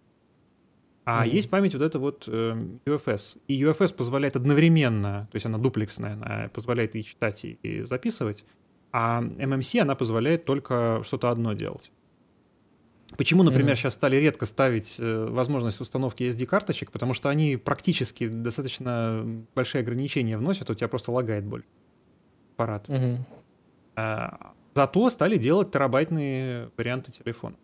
А есть память вот эта вот UFS. И UFS позволяет одновременно, то есть она дуплексная, она позволяет и читать, и записывать, а MMC она позволяет только что-то одно делать. Почему, например, сейчас стали редко ставить возможность установки SD-карточек? Потому что они практически достаточно большие ограничения вносят, у тебя просто лагает больше аппарат. Зато стали делать терабайтные варианты телефона.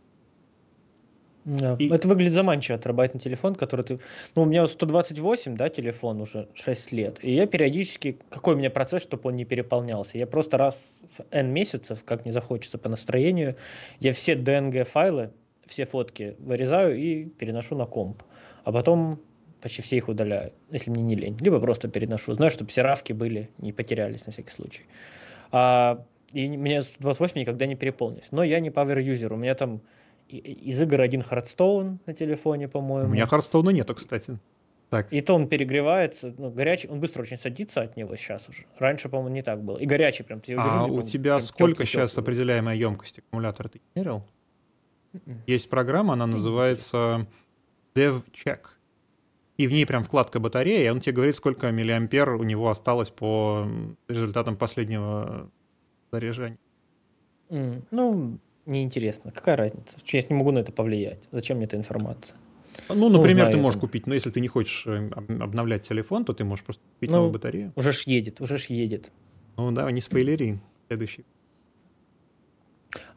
Да. И... Это выглядит заманчиво, терабайтный телефон, который ты... Ну, у меня 128, да, телефон уже 6 лет, и я периодически... Какой у меня процесс, чтобы он не переполнялся? Я просто раз в N месяцев, как не захочется по настроению, я все DNG-файлы, все фотки вырезаю и переношу на комп, а потом почти все их удаляю, если мне не лень, либо просто переношу. Знаю, чтобы все равки были, не потерялись на всякий случай. И у меня 128 никогда не переполнился, но я не power-юзер, у меня там... Из игр один Хардстоун на телефоне, по-моему. У меня Хардстоуна нету, кстати. Так. И то он перегревается, ну, горячий, он быстро очень садится от него сейчас уже. Раньше, по-моему, не так было. И горячий прям. А у тебя сколько сейчас определяемая емкость аккумулятора? Ты генерил? Есть программа, она называется DevCheck. И в ней прям вкладка батарея, и он тебе говорит, сколько миллиампер у него осталось по результатам последнего заряжания. Ну... Неинтересно. Какая разница? Я не могу на это повлиять. Зачем мне эта информация? Ну, например, ты можешь купить, но если ты не хочешь обновлять телефон, то ты можешь просто купить новую батарею. Уже ж едет. Ну да, не спойлери. Следующий.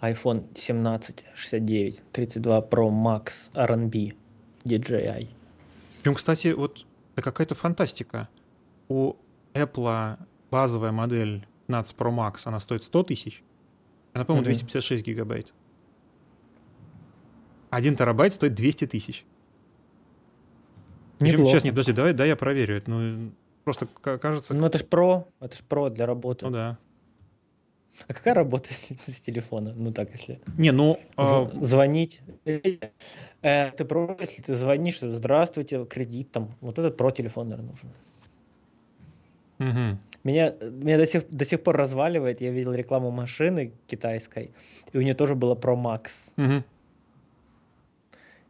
iPhone 17, 69, 32 Pro Max R&B DJI. Причем, кстати, вот это какая-то фантастика. У Apple базовая модель 15 Pro Max, она стоит 100 тысяч. Она, по-моему, 256 гигабайт. 1 терабайт стоит 200 тысяч. Сейчас, нет, подожди, давай я проверю это. Ну, просто кажется... Ну, это ж про для работы. Ну, да. А какая работа с телефона? Ну, так, если... Не, ну... Звонить. Это про, если ты звонишь, здравствуйте, кредит там. Вот этот про телефон, наверное, нужен. Меня до сих пор разваливает. Я видел рекламу машины китайской, и у нее тоже было Pro Max.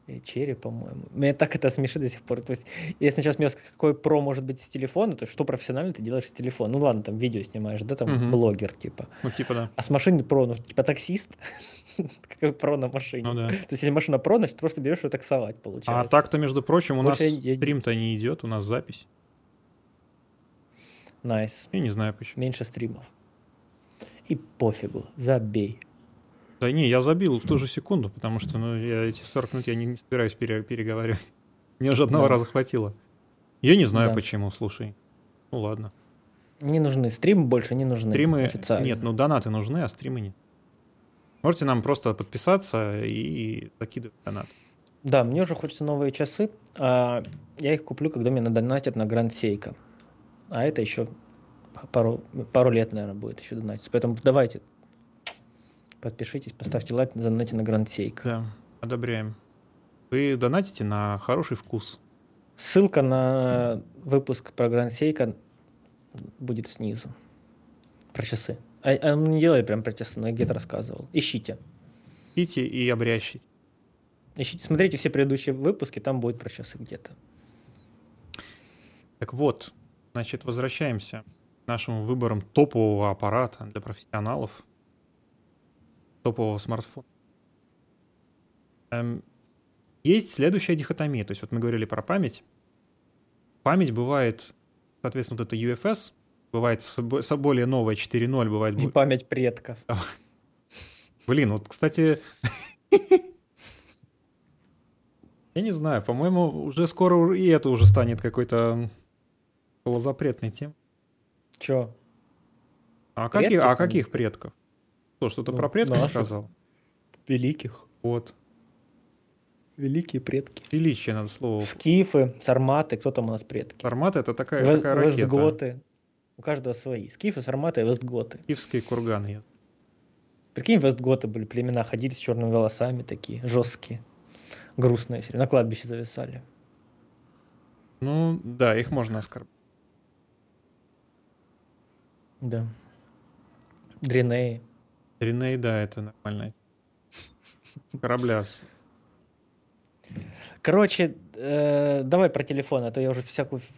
И Cherry, по-моему. Меня так это смешит до сих пор. То есть, если сейчас мне сказать, какой Pro может быть с телефона, то что профессионально ты делаешь с телефона? Ну ладно, там видео снимаешь, да, там блогер, типа. Ну, типа, да. А с машины Pro, ну, типа таксист. Какой Pro на машине? Ну, да. То есть, если машина Pro, значит, просто берешь ее таксовать, получается. А так-то, между прочим, у нас стрим-то не идет, у нас запись. Найс. Я не знаю почему. Меньше стримов. И пофигу, забей. Да не, я забил в ту же секунду, потому что я эти 40 минут я не собираюсь переговаривать. Мне уже одного раза хватило. Я не знаю почему, слушай. Ну ладно. Не нужны, стримы больше не нужны. Стримы официально. Нет, ну донаты нужны, а стримы нет. Можете нам просто подписаться и закидывать донаты. Да, мне уже хочется новые часы. Я их куплю, когда мне надонатят на Гранд Сейко. А это еще пару лет, наверное, будет еще донатиться. Поэтому давайте, подпишитесь, поставьте лайк, донатите на Гранд Сейко. Да, одобряем. Вы донатите на хороший вкус. Ссылка на выпуск про Гранд Сейко будет снизу. Про часы. Он не делает прям про часы, но я где-то рассказывал. Ищите. Ищите и обрящите. Ищите, смотрите все предыдущие выпуски, там будет про часы где-то. Так вот, значит, возвращаемся к нашим выборам топового аппарата для профессионалов, топового смартфона. Есть следующая дихотомия, то есть вот мы говорили про память. Память бывает, соответственно, вот это UFS, бывает более новая 4.0, бывает... И память предков. Блин, вот, кстати... Я не знаю, по-моему, уже скоро и это уже станет какой-то полузапретной темой. Чё? А каких предков? Что, что-то про предков наших сказал? Великих. Вот. Великие предки. Величие нам слово. Скифы, сарматы, кто там у нас предки? Сарматы — это такая ракета. Вестготы. У каждого свои. Скифы, сарматы и вестготы. Скифские курганы. Прикинь, вестготы были, племена ходили с черными волосами такие, жесткие. Грустные все, на кладбище зависали. Ну, да, их можно оскорбить. Да. Дринеи. Дринеи, да, это нормально. Корабляс. Короче, давай про телефон, а то я уже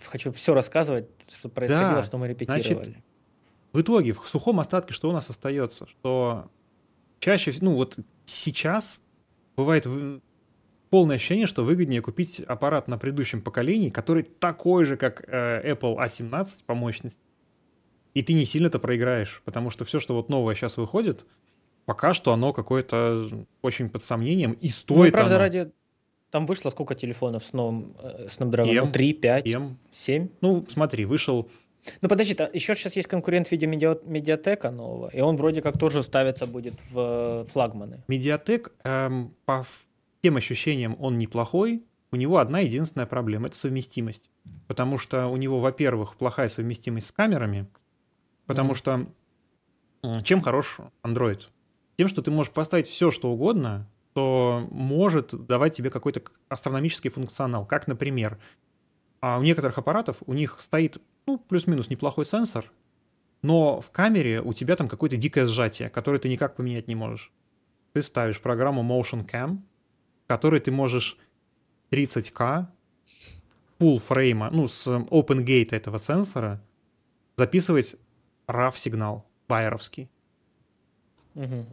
хочу все рассказывать, что происходило, да, что мы репетировали. Значит, в итоге, в сухом остатке, что у нас остается? Что чаще, ну вот сейчас бывает... полное ощущение, что выгоднее купить аппарат на предыдущем поколении, который такой же, как Apple A17 по мощности, и ты не сильно-то проиграешь, потому что все, что вот новое сейчас выходит, пока что оно какое-то очень под сомнением, и стоит правда, оно... ради... Там вышло сколько телефонов с новым Snapdragon? 3, 5, 7? Ну, смотри, вышел... Ну, подожди, еще сейчас есть конкурент в виде Mediatek нового, и он вроде как тоже ставится будет в флагманы. Mediatek по... тем ощущением он неплохой, у него одна единственная проблема – это совместимость. Потому что у него, во-первых, плохая совместимость с камерами, потому что чем хорош Android? Тем, что ты можешь поставить все, что угодно, что может давать тебе какой-то астрономический функционал. Как, например, у некоторых аппаратов у них стоит плюс-минус неплохой сенсор, но в камере у тебя там какое-то дикое сжатие, которое ты никак поменять не можешь. Ты ставишь программу Motion Cam, который ты можешь 30К full фрейма, с open gate этого сенсора записывать RAW сигнал байеровский. Угу.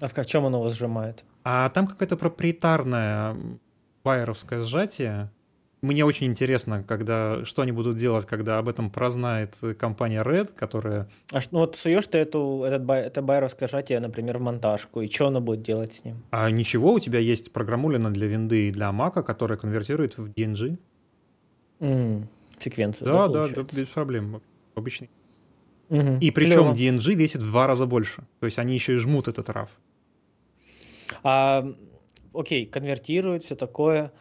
А в чем оно вас сжимает? А там какое-то проприетарное байеровское сжатие. Мне очень интересно, что они будут делать, когда об этом прознает компания Red, которая... суешь ты это байеровское сжатие, например, в монтажку, и что она будет делать с ним? А ничего, у тебя есть программулина для винды и для мака, которая конвертирует в DNG. Секвенцию. Да, без проблем. Обычный. Угу. И причем DNG весит в 2 раза больше. То есть они еще и жмут этот RAW. Окей, конвертирует, все такое...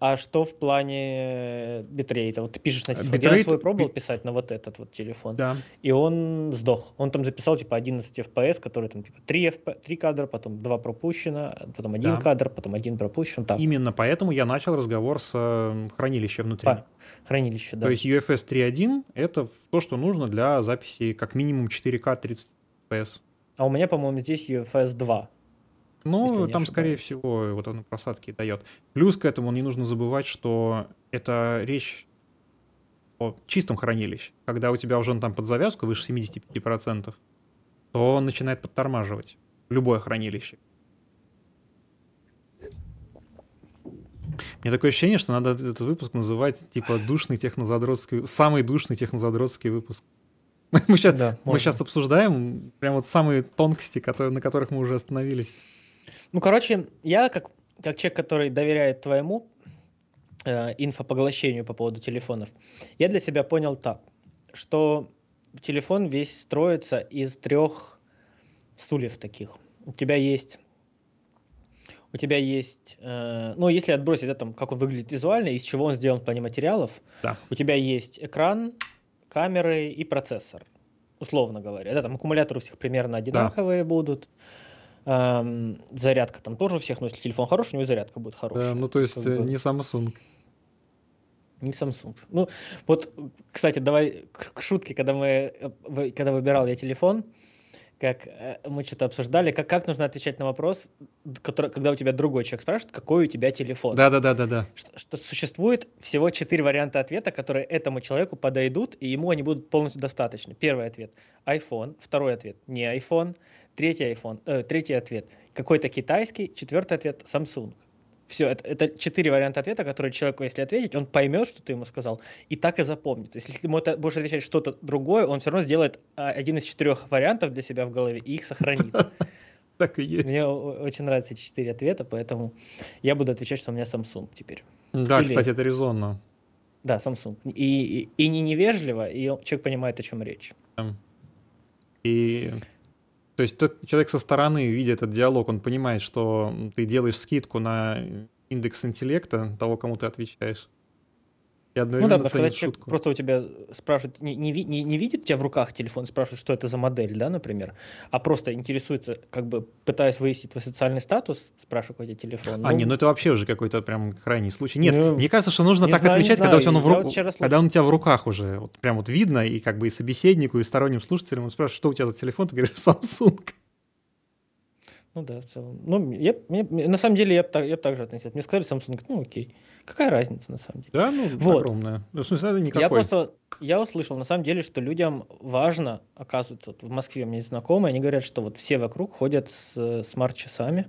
А что в плане битрейта? Вот ты пишешь на телефон. Я свой пробовал писать на вот этот вот телефон. Да. И он сдох. Он там записал 11 FPS, который там 3 кадра, потом 2 пропущено, потом 1 кадр, потом 1 пропущен. Так. Именно поэтому я начал разговор с хранилища внутри. Хранилище, да. То есть UFS 3.1 — это то, что нужно для записи как минимум 4К 30 FPS. А у меня, по-моему, здесь UFS 2. Ну, там, скорее всего, вот он просадки дает. Плюс к этому не нужно забывать, что это речь о чистом хранилище. Когда у тебя уже он там под завязку выше 75%, то он начинает подтормаживать любое хранилище. Мне такое ощущение, что надо этот выпуск называть типа душный технозадротский, самый душный технозадротский выпуск. Мы сейчас обсуждаем прям вот самые тонкости, на которых мы уже остановились. Я как человек, который доверяет твоему инфопоглощению по поводу телефонов, я для себя понял так, что телефон весь строится из 3 стульев таких. У тебя есть у тебя есть, ну, если отбросить, да, там, как он выглядит визуально, из чего он сделан в плане материалов, да. У тебя есть экран, камеры и процессор, условно говоря. Да, там аккумуляторы у всех примерно одинаковые будут. Зарядка там тоже у всех, но если телефон хороший, у него зарядка будет хорошая. Да, ну, то есть не Samsung. Не Samsung. Ну, вот, кстати, давай к шутке, когда выбирал я телефон, как мы что-то обсуждали, как нужно отвечать на вопрос, который, когда у тебя другой человек спрашивает, какой у тебя телефон. Да. Что существует всего 4 варианта ответа, которые этому человеку подойдут, и ему они будут полностью достаточны. Первый ответ – iPhone. Второй ответ – не iPhone. Третий ответ – какой-то китайский. Четвертый ответ – Samsung. Все, это 4 варианта ответа, которые человеку, если ответить, он поймет, что ты ему сказал, и так и запомнит. То есть, если ему будешь отвечать что-то другое, он все равно сделает один из 4 вариантов для себя в голове и их сохранит. Так и есть. Мне очень нравятся эти 4 ответа, поэтому я буду отвечать, что у меня Samsung теперь. Да, кстати, это резонно. Да, Samsung. И не невежливо, и человек понимает, о чем речь. И... То есть тот человек со стороны, видя этот диалог, он понимает, что ты делаешь скидку на индекс интеллекта того, кому ты отвечаешь. И одновременно ценит шутку. Просто у тебя спрашивают, не видит у тебя в руках телефон, спрашивают, что это за модель, да, например, а просто интересуется, как бы пытаясь выяснить твой социальный статус, спрашивают у тебя телефон. Ну это вообще уже какой-то прям крайний случай. Нет, мне кажется, что нужно так отвечать, когда он у тебя в руках уже. Вот прям вот видно, и как бы и собеседнику, и сторонним слушателям он спрашивает, что у тебя за телефон, ты говоришь, Samsung. Ну да, в целом. Ну, на самом деле, я бы так же относился. Мне сказали Samsung, ну окей. Какая разница, на самом деле? Да, ну, вот. Огромная. Ну, в смысле, это никакой. Я услышал, на самом деле, что людям важно, оказывается, вот в Москве у меня есть знакомые, они говорят, что вот все вокруг ходят с смарт-часами,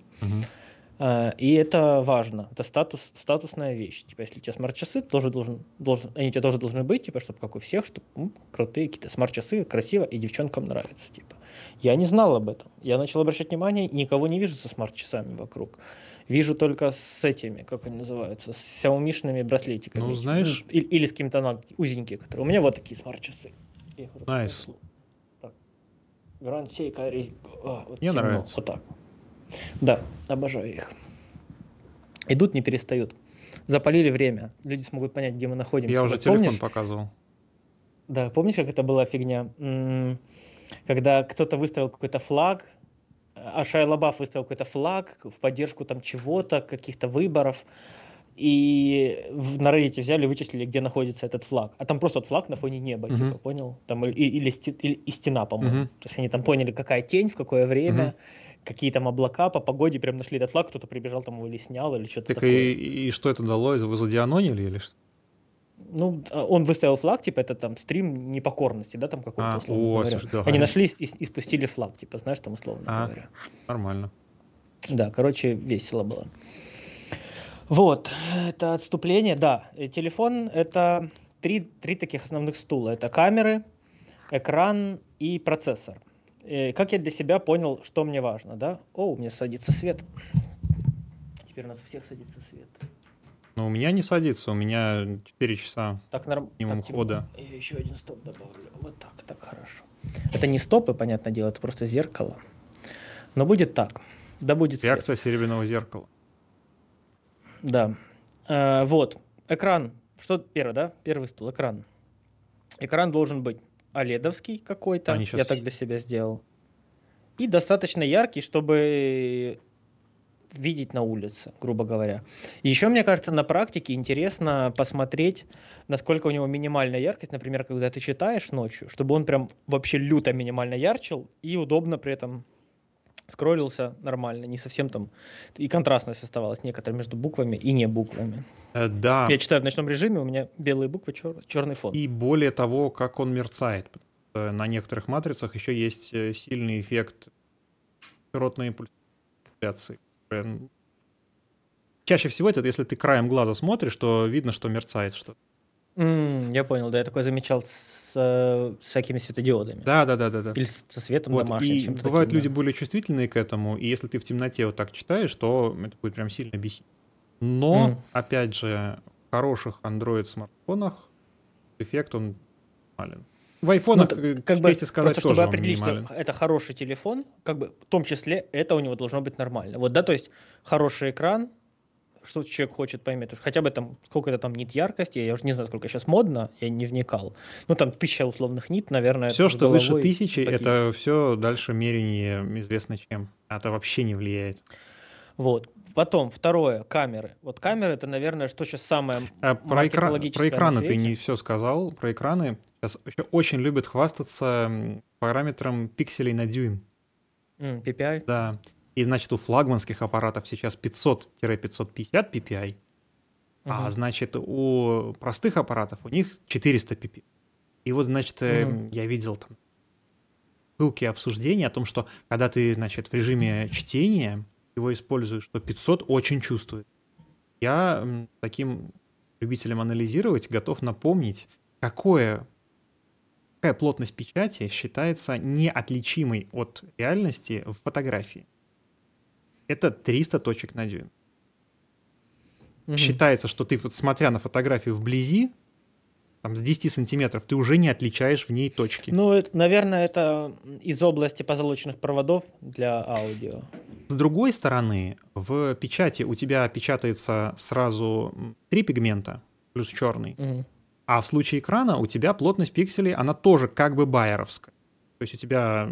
и это важно. Это статусная вещь. Типа, если у тебя смарт-часы, они у тебя тоже должны быть, типа, чтобы, как у всех, чтобы крутые какие-то смарт-часы, красиво, и девчонкам нравится, типа. Я не знал об этом. Я начал обращать внимание, никого не вижу со смарт-часами вокруг. Вижу только с этими, как они называются, с сяомишными браслетиками. Ну, знаешь... Или с какими-то узенькие, которые... У меня вот такие смарт-часы. Найс. Грансей, Кари... Мне нравится. Вот так. Да, обожаю их. Идут, не перестают. Запалили время. Люди смогут понять, где мы находимся. Я уже телефон показывал. Да, помнишь, как это была фигня? Когда кто-то выставил какой-то флаг, Шайя Лабаф выставил какой-то флаг в поддержку там чего-то, каких-то выборов, и на Reddit взяли, вычислили, где находится этот флаг. А там просто вот флаг на фоне неба, типа, понял? Там или стена, по-моему. То есть они там поняли, какая тень, в какое время, какие там облака, по погоде прям нашли этот флаг, кто-то прибежал там его или снял, или что-то такое. И что это дало? Вы задианонили или что? Ну, он выставил флаг, типа, это там стрим непокорности, да, там какой-то, условно говоря. Слушай, да, они нашли и спустили флаг, типа, знаешь, там, условно говоря. Нормально. Да, короче, весело было. Вот, это отступление, да. Телефон — это три таких основных стула. Это камеры, экран и процессор. И как я для себя понял, что мне важно, да? У меня садится свет. Теперь у нас у всех садится свет. Но у меня не садится, у меня 4 часа минимум хода. Я еще один стоп добавлю. Вот так хорошо. Это не стопы, понятное дело, это просто зеркало. Но будет так. Да, будет свет. Реакция серебряного зеркала. Да. Вот. Экран. Что первый, да? Первый стул, экран. Экран должен быть оледовский какой-то. Я так для себя сделал. И достаточно яркий, чтобы... видеть на улице, грубо говоря. Еще, мне кажется, на практике интересно посмотреть, насколько у него минимальная яркость, например, когда ты читаешь ночью, чтобы он прям вообще люто минимально ярчил и удобно при этом скроллился нормально, не совсем там... И контрастность оставалась некоторая между буквами и не буквами. Да. Я читаю в ночном режиме, у меня белые буквы, черный фон. И более того, как он мерцает. На некоторых матрицах еще есть сильный эффект широтной импульсации. Чаще всего это, если ты краем глаза смотришь, то видно, что мерцает что-то. Я понял, да, я такое замечал с всякими светодиодами. Да. Или со светом домашним. И бывают таким, люди более чувствительные к этому, и если ты в темноте вот так читаешь, то это будет прям сильно бесить. Но, опять же, в хороших Android-смартфонах эффект, он мален. В айфонах, ну, как бы, просто сказать, чтобы определить, что это хороший телефон, как бы, в том числе это у него должно быть нормально. Вот, да, то есть хороший экран, что человек хочет поймать, хотя бы там сколько-то там нит яркости, я уже не знаю, сколько сейчас модно, я не вникал. Ну там 1000 условных нит, наверное. Все, что выше 1000, это все дальше мерение известно чем. Это вообще не влияет. Вот. Потом, второе, камеры. Вот камеры, это, наверное, что сейчас самое маркетологическое. Про экраны ты не все сказал. Про экраны сейчас очень любят хвастаться параметром пикселей на дюйм. PPI? Да. И, значит, у флагманских аппаратов сейчас 500-550 PPI, а, значит, у простых аппаратов у них 400 PPI. И вот, значит, я видел там пылкие обсуждения о том, что когда ты, значит, в режиме чтения его используешь, что 500 очень чувствует. Я таким любителям анализировать готов напомнить, какая плотность печати считается неотличимой от реальности в фотографии. Это 300 точек на дюйм. Считается, что ты, вот, смотря на фотографию вблизи, там, с 10 сантиметров, ты уже не отличаешь в ней точки. Ну, это, наверное, это из области позолоченных проводов для аудио. С другой стороны, в печати у тебя печатается сразу 3 пигмента плюс черный, а в случае экрана у тебя плотность пикселей, она тоже как бы байеровская. То есть у тебя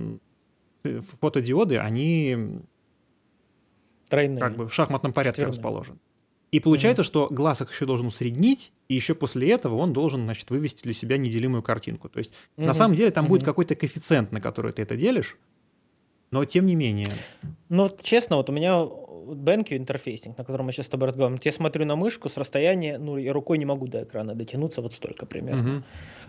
фотодиоды, они... тройные. Как бы в шахматном порядке расположен. И получается, что глаз их еще должен усреднить, и еще после этого он должен, значит, вывести для себя неделимую картинку. То есть, на самом деле, там будет какой-то коэффициент, на который ты это делишь, но тем не менее. Ну, честно, вот у меня BenQ интерфейсинг, на котором мы сейчас с тобой разговариваем, я смотрю на мышку с расстояния, ну, я рукой не могу до экрана дотянуться, вот столько примерно.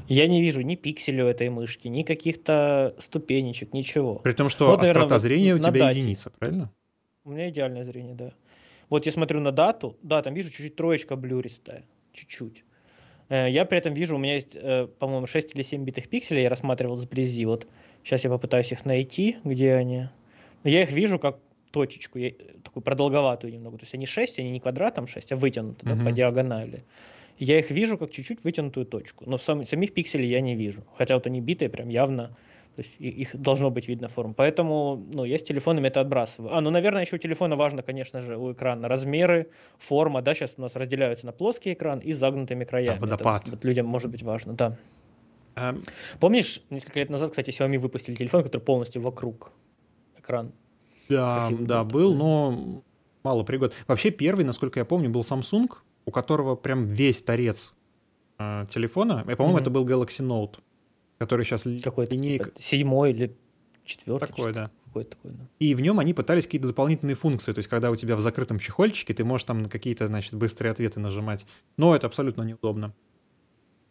Я не вижу ни пикселя у этой мышки, ни каких-то ступенечек, ничего. При том, что вот, острота, наверное, зрения у тебя единица, правильно? У меня идеальное зрение, да. Вот я смотрю на дату, да, там вижу чуть-чуть троечка блюристая, чуть-чуть. Я при этом вижу, у меня есть, по-моему, 6 или 7 битых пикселей, я рассматривал сблизи, вот сейчас я попытаюсь их найти, где они. Я их вижу как точечку, такую продолговатую немного, то есть они 6, они не квадратом 6, а вытянуты по диагонали. Я их вижу как чуть-чуть вытянутую точку, но самих пикселей я не вижу, хотя вот они битые прям явно. То есть их должно быть видно форм. Поэтому, ну, я с телефонами это отбрасываю. Ну, наверное, еще у телефона важно, конечно же, у экрана размеры, форма. Да, сейчас у нас разделяются на плоский экран и с загнутыми краями. Водопад. Это вот людям может быть важно, да. Помнишь, несколько лет назад, кстати, Xiaomi выпустили телефон, который полностью вокруг экран. Да, красивый, да, был, но мало пригод. Вообще первый, насколько я помню, был Samsung, у которого прям весь торец телефона. И, по-моему, это был Galaxy Note. Который сейчас какой-то линейка... типа, 7-й или 4-й. Такой, да. Такой, да. И в нем они пытались какие-то дополнительные функции. То есть, когда у тебя в закрытом чехольчике, ты можешь там на какие-то, значит, быстрые ответы нажимать. Но это абсолютно неудобно.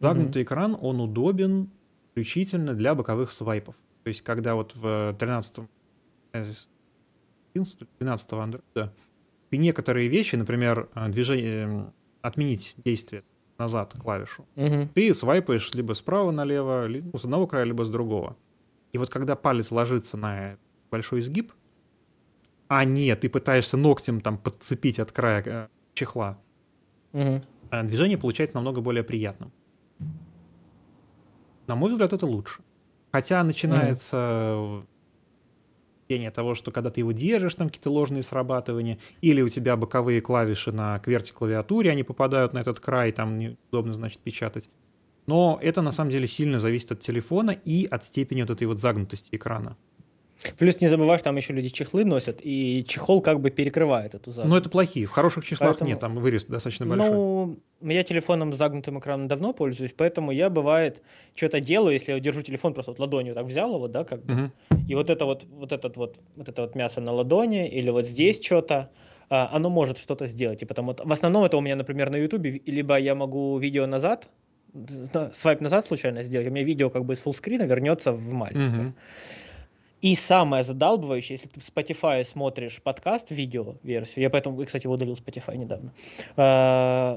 Загнутый экран, он удобен исключительно для боковых свайпов. То есть, когда вот в 13-м Android, ты некоторые вещи, например, движение, отменить действие назад клавишу, ты свайпаешь либо справа налево, либо с одного края, либо с другого. И вот когда палец ложится на большой изгиб, а нет, ты пытаешься ногтем там подцепить от края чехла, движение получается намного более приятным. На мой взгляд, это лучше. Хотя начинается ощущение того, что когда ты его держишь, там какие-то ложные срабатывания, или у тебя боковые клавиши на кверти клавиатуре, они попадают на этот край, там неудобно, значит, печатать. Но это, на самом деле, сильно зависит от телефона и от степени вот этой вот загнутости экрана. Плюс не забывай, что там еще люди чехлы носят, и чехол как бы перекрывает эту загнутость. Но это плохие. В хороших чехлах поэтому... нет, там вырез достаточно большой. Ну, я телефоном с загнутым экраном давно пользуюсь, поэтому я, бывает, что-то делаю, если я держу телефон, просто вот ладонью так взял его, да, как бы, и вот это мясо на ладони или вот здесь что-то, оно может что-то сделать. И потом, вот, в основном это у меня, например, на Ютубе, либо я могу видео назад, свайп назад случайно сделать, у меня видео как бы из фуллскрина вернется в маленькое. И самое задалбывающее, если ты в Spotify смотришь подкаст, видео-версию, я поэтому, кстати, его удалил Spotify недавно,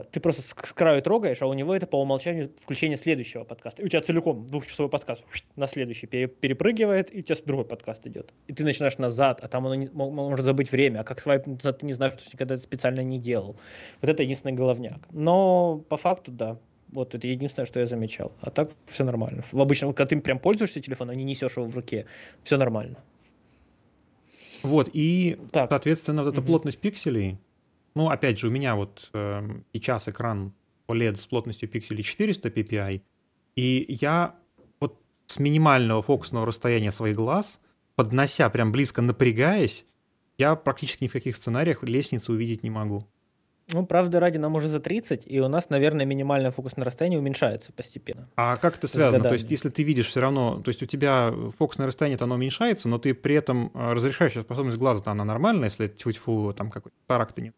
ты просто с краю трогаешь, а у него это по умолчанию включение следующего подкаста. И у тебя целиком двухчасовой подкаст на следующий перепрыгивает, и у тебя другой подкаст идет. И ты начинаешь назад, а там оно может забыть время, а как свайп назад, ты не знаешь, что ты никогда это специально не делал. Вот это единственный головняк. Но по факту, да, Вот это единственное, что я замечал. А так все нормально. Обычно, когда ты прям пользуешься телефоном, а не несешь его в руке, все нормально. Вот, и, так, соответственно, вот эта плотность пикселей. Ну, опять же, у меня вот сейчас экран OLED с плотностью пикселей 400 ppi, и я вот с минимального фокусного расстояния своих глаз, поднося прям близко, напрягаясь, я практически ни в каких сценариях лестницу увидеть не могу. Ну, правда, ради, нам уже за 30, и у нас, наверное, минимальное фокусное расстояние уменьшается постепенно. А как это связано? То есть, если ты видишь все равно, то есть у тебя фокусное расстояние-то оно уменьшается, но ты при этом разрешающая способность глаза-то она нормальная, если тьфу-тьфу, там какой-то тарак-то нет.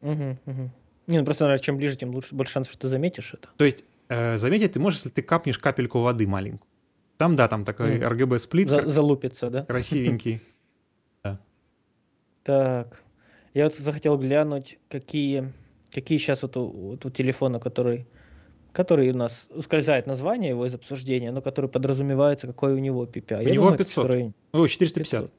Не, ну просто, наверное, чем ближе, тем лучше, больше шансов, что ты заметишь это. То есть, заметить ты можешь, если ты капнешь капельку воды маленькую. Там, да, там такой RGB-сплит. Залупится, да? Красивенький. Так... Я вот захотел глянуть, какие сейчас вот у телефона, который у нас ускользает название его из обсуждения, но который подразумевается, какой у него PPI. У него 500. О, 450.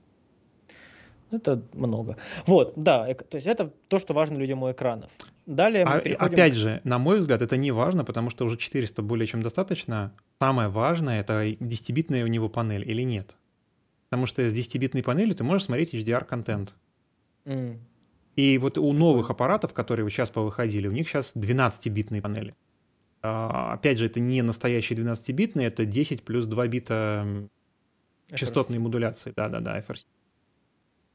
Это много. Вот, да, то есть это то, что важно людям у экранов. Далее мы переходим... Опять же, на мой взгляд, это не важно, потому что уже 400 более чем достаточно. Самое важное — это 10-битная у него панель или нет. Потому что с 10-битной панелью ты можешь смотреть HDR-контент. И вот у новых аппаратов, которые вот сейчас повыходили, у них сейчас 12-битные панели. Опять же, это не настоящие 12-битные, это 10 плюс 2 бита частотной модуляции. Да-да-да, FRC.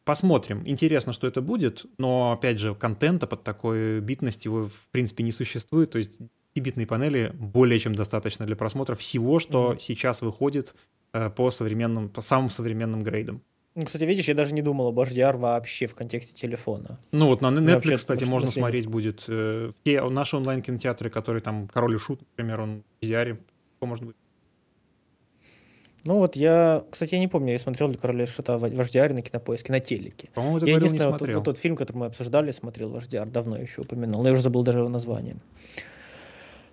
Посмотрим. Интересно, что это будет, но, опять же, контента под такой битность его, в принципе, не существует. То есть 10-битные панели более чем достаточно для просмотра всего, что сейчас выходит по самым современным грейдам. Ну, кстати, видишь, я даже не думал об HDR вообще в контексте телефона. Ну, вот на Netflix, кстати, можно смотреть будет. Те наши онлайн-кинотеатры, которые там «Король и Шут», например, он в HDR, может быть. Ну, вот я... Кстати, я не помню, я смотрел ли «Короля и Шута» в HDR на Кинопоиске, на телеке. По-моему, ты говорил, не смотрел. Я вот тот фильм, который мы обсуждали, смотрел в HDR, давно еще упоминал. Но я уже забыл даже его название.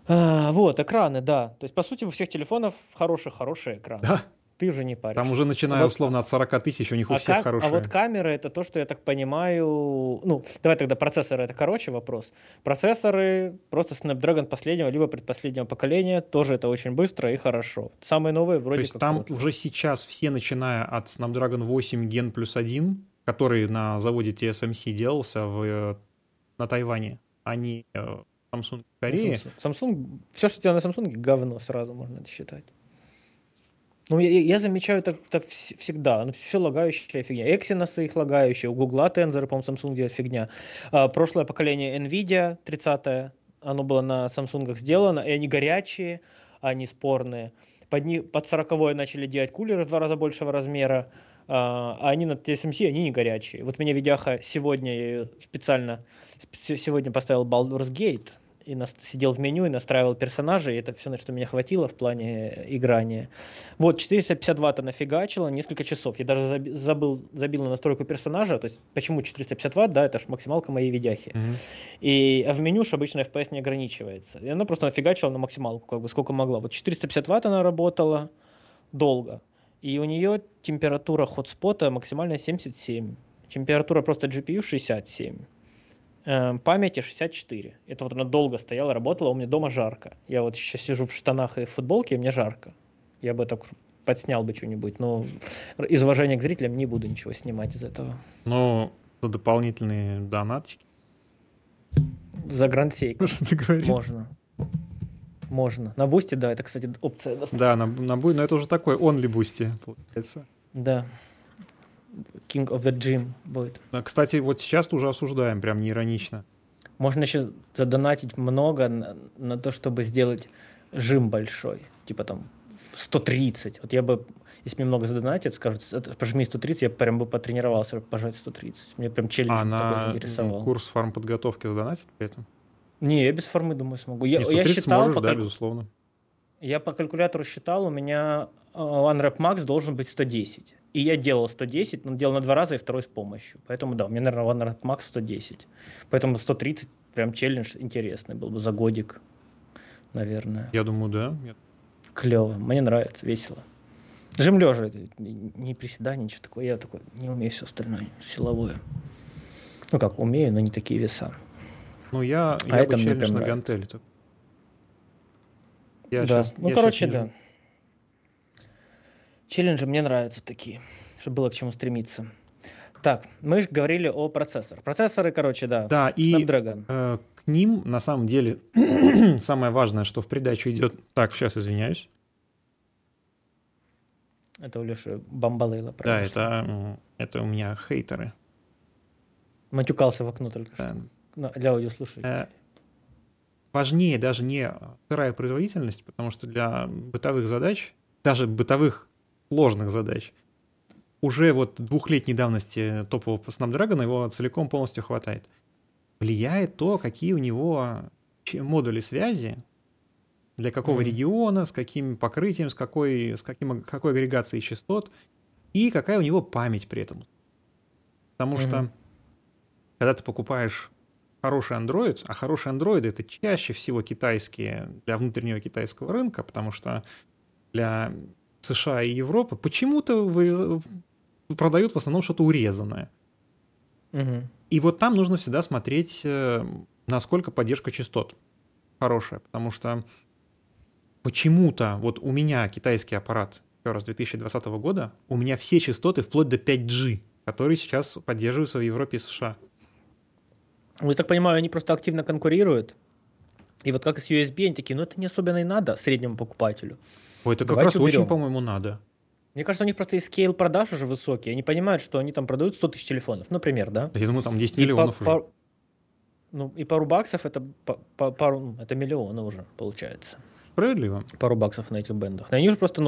Вот, экраны, да. То есть, по сути, у всех телефонов хорошие экраны. Да. Ты уже не паришься. Там уже начиная вот, условно от 40 тысяч, у них у всех хорошие. А вот камеры — это то, что я так понимаю... Ну, давай тогда процессоры — это короче вопрос. Процессоры просто Snapdragon последнего, либо предпоследнего поколения, тоже это очень быстро и хорошо. Самые новые вроде как... То есть там вот уже сейчас все, начиная от Snapdragon 8 Gen плюс 1, который на заводе TSMC делался на Тайване, они Samsung в Корее. Samsung, все, что у тебя на Samsung, говно сразу можно это считать. Ну, я замечаю это всегда. Ну, все лагающая фигня. Exynos их лагающие, у Гугла тензоры, по-моему, Samsung фигня. Прошлое поколение NVIDIA, 30-е, оно было на Samsung сделано, и они горячие, они спорные. Под 40-е начали делать кулеры в 2 раза большего размера, а они на TSMC, они не горячие. Вот меня видяха сегодня, я специально сегодня поставил Baldur's Gate, и сидел в меню и настраивал персонажей, и это все, на что меня хватило в плане играния. Вот, 450 ватт нафигачило несколько часов. Я даже забил на настройку персонажа, то есть почему 450 ватт, да, это ж максималка моей видяхи. А в меню ж обычно FPS не ограничивается. И она просто нафигачила на максималку, как бы сколько могла. Вот 450 ватт она работала долго, и у нее температура хотспота максимальная 77, температура просто GPU 67. Памяти 64. Это вот она долго стояла, работала, у меня дома жарко. Я вот сейчас сижу в штанах и в футболке, и мне жарко. Я бы так подснял бы что-нибудь, но из уважения к зрителям не буду ничего снимать из этого. Ну, дополнительные донатики. За грантсейк. Что ты говоришь? Можно. На Бусти, да, это, кстати, опция доступна. Да, на Бусти, но это уже такой only Бусти, получается. Да. King of the Gym будет. Кстати, вот сейчас уже осуждаем, прям неиронично. Можно еще задонатить много на то, чтобы сделать жим большой. Типа там 130. Вот я бы, если мне много задонатят, скажут, пожми 130, я прям бы потренировался, чтобы пожать 130. Мне прям челлендж такой заинтересовал. На курс фармподготовки задонатить при этом? Не, я без фармы, думаю, смогу. Не, 130 я считал, можешь, да, безусловно. Я по калькулятору считал, у меня OneRep Max должен быть 110. И я делал 110, но делал на 2 раза и второй с помощью. Поэтому да, у меня, наверное, OneRep Max 110. Поэтому 130 прям челлендж интересный был бы за годик, наверное. Я думаю, да. Клево. Мне нравится, весело. Жим лежа, не приседание, ничего такого. Я такой не умею все остальное, силовое. Ну как, умею, но не такие веса. Ну я бы челлендж на гантели. Я да, сейчас, ну короче, да. Челленджи мне нравятся такие, чтобы было к чему стремиться. Так, мы же говорили о процессорах. Процессоры, короче, да. Да, и к ним на самом деле самое важное, что в придачу идет. Так, сейчас извиняюсь. Это у Леши бомбалейла. Да, это у меня хейтеры. Матюкался в окно только что. Ну, для аудиослушателей. Важнее даже не сырая производительность, потому что для бытовых задач, даже бытовых сложных задач, уже вот 2-летней давности топового Snapdragon его целиком полностью хватает. Влияет то, какие у него модули связи, для какого региона, с каким покрытием, с какой агрегацией частот и какая у него память при этом. Потому что когда ты покупаешь хороший Android, а хорошие Android — это чаще всего китайские, для внутреннего китайского рынка, потому что для США и Европы почему-то продают в основном что-то урезанное. Угу. И вот там нужно всегда смотреть, насколько поддержка частот хорошая, потому что почему-то вот у меня китайский аппарат еще раз 2020 года, у меня все частоты вплоть до 5G, которые сейчас поддерживаются в Европе и США. Я так понимаю, они просто активно конкурируют. И вот как и с USB, они такие, ну это не особенно и надо среднему покупателю. Ой, это давайте как раз уберем. Очень, по-моему, надо. Мне кажется, у них просто и скейл продаж уже высокий. Они понимают, что они там продают 100 тысяч телефонов, например, да? Я думаю, там 10 миллионов уже. Ну и пару баксов, это, это миллионы уже получается. Справедливо. Пару баксов на этих бендах. Но они уже просто,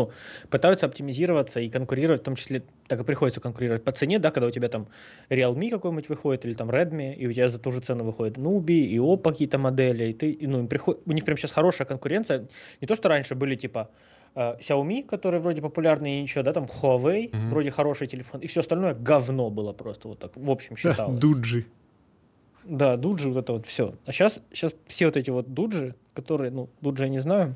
пытаются оптимизироваться и конкурировать, в том числе, так и приходится конкурировать по цене, да, когда у тебя там Realme какой-нибудь выходит, или там Redmi, и у тебя за ту же цену выходит Nubi, и Oppo какие-то модели, и ты, у них прям сейчас хорошая конкуренция. Не то, что раньше были, типа, Xiaomi, которые вроде популярные и ничего, да, там Huawei, вроде хороший телефон, и все остальное говно было просто вот так, в общем, считалось. Дуджи. Да, дуджи, вот это вот все. А сейчас все вот эти вот дуджи, которые, дуджи я не знаю,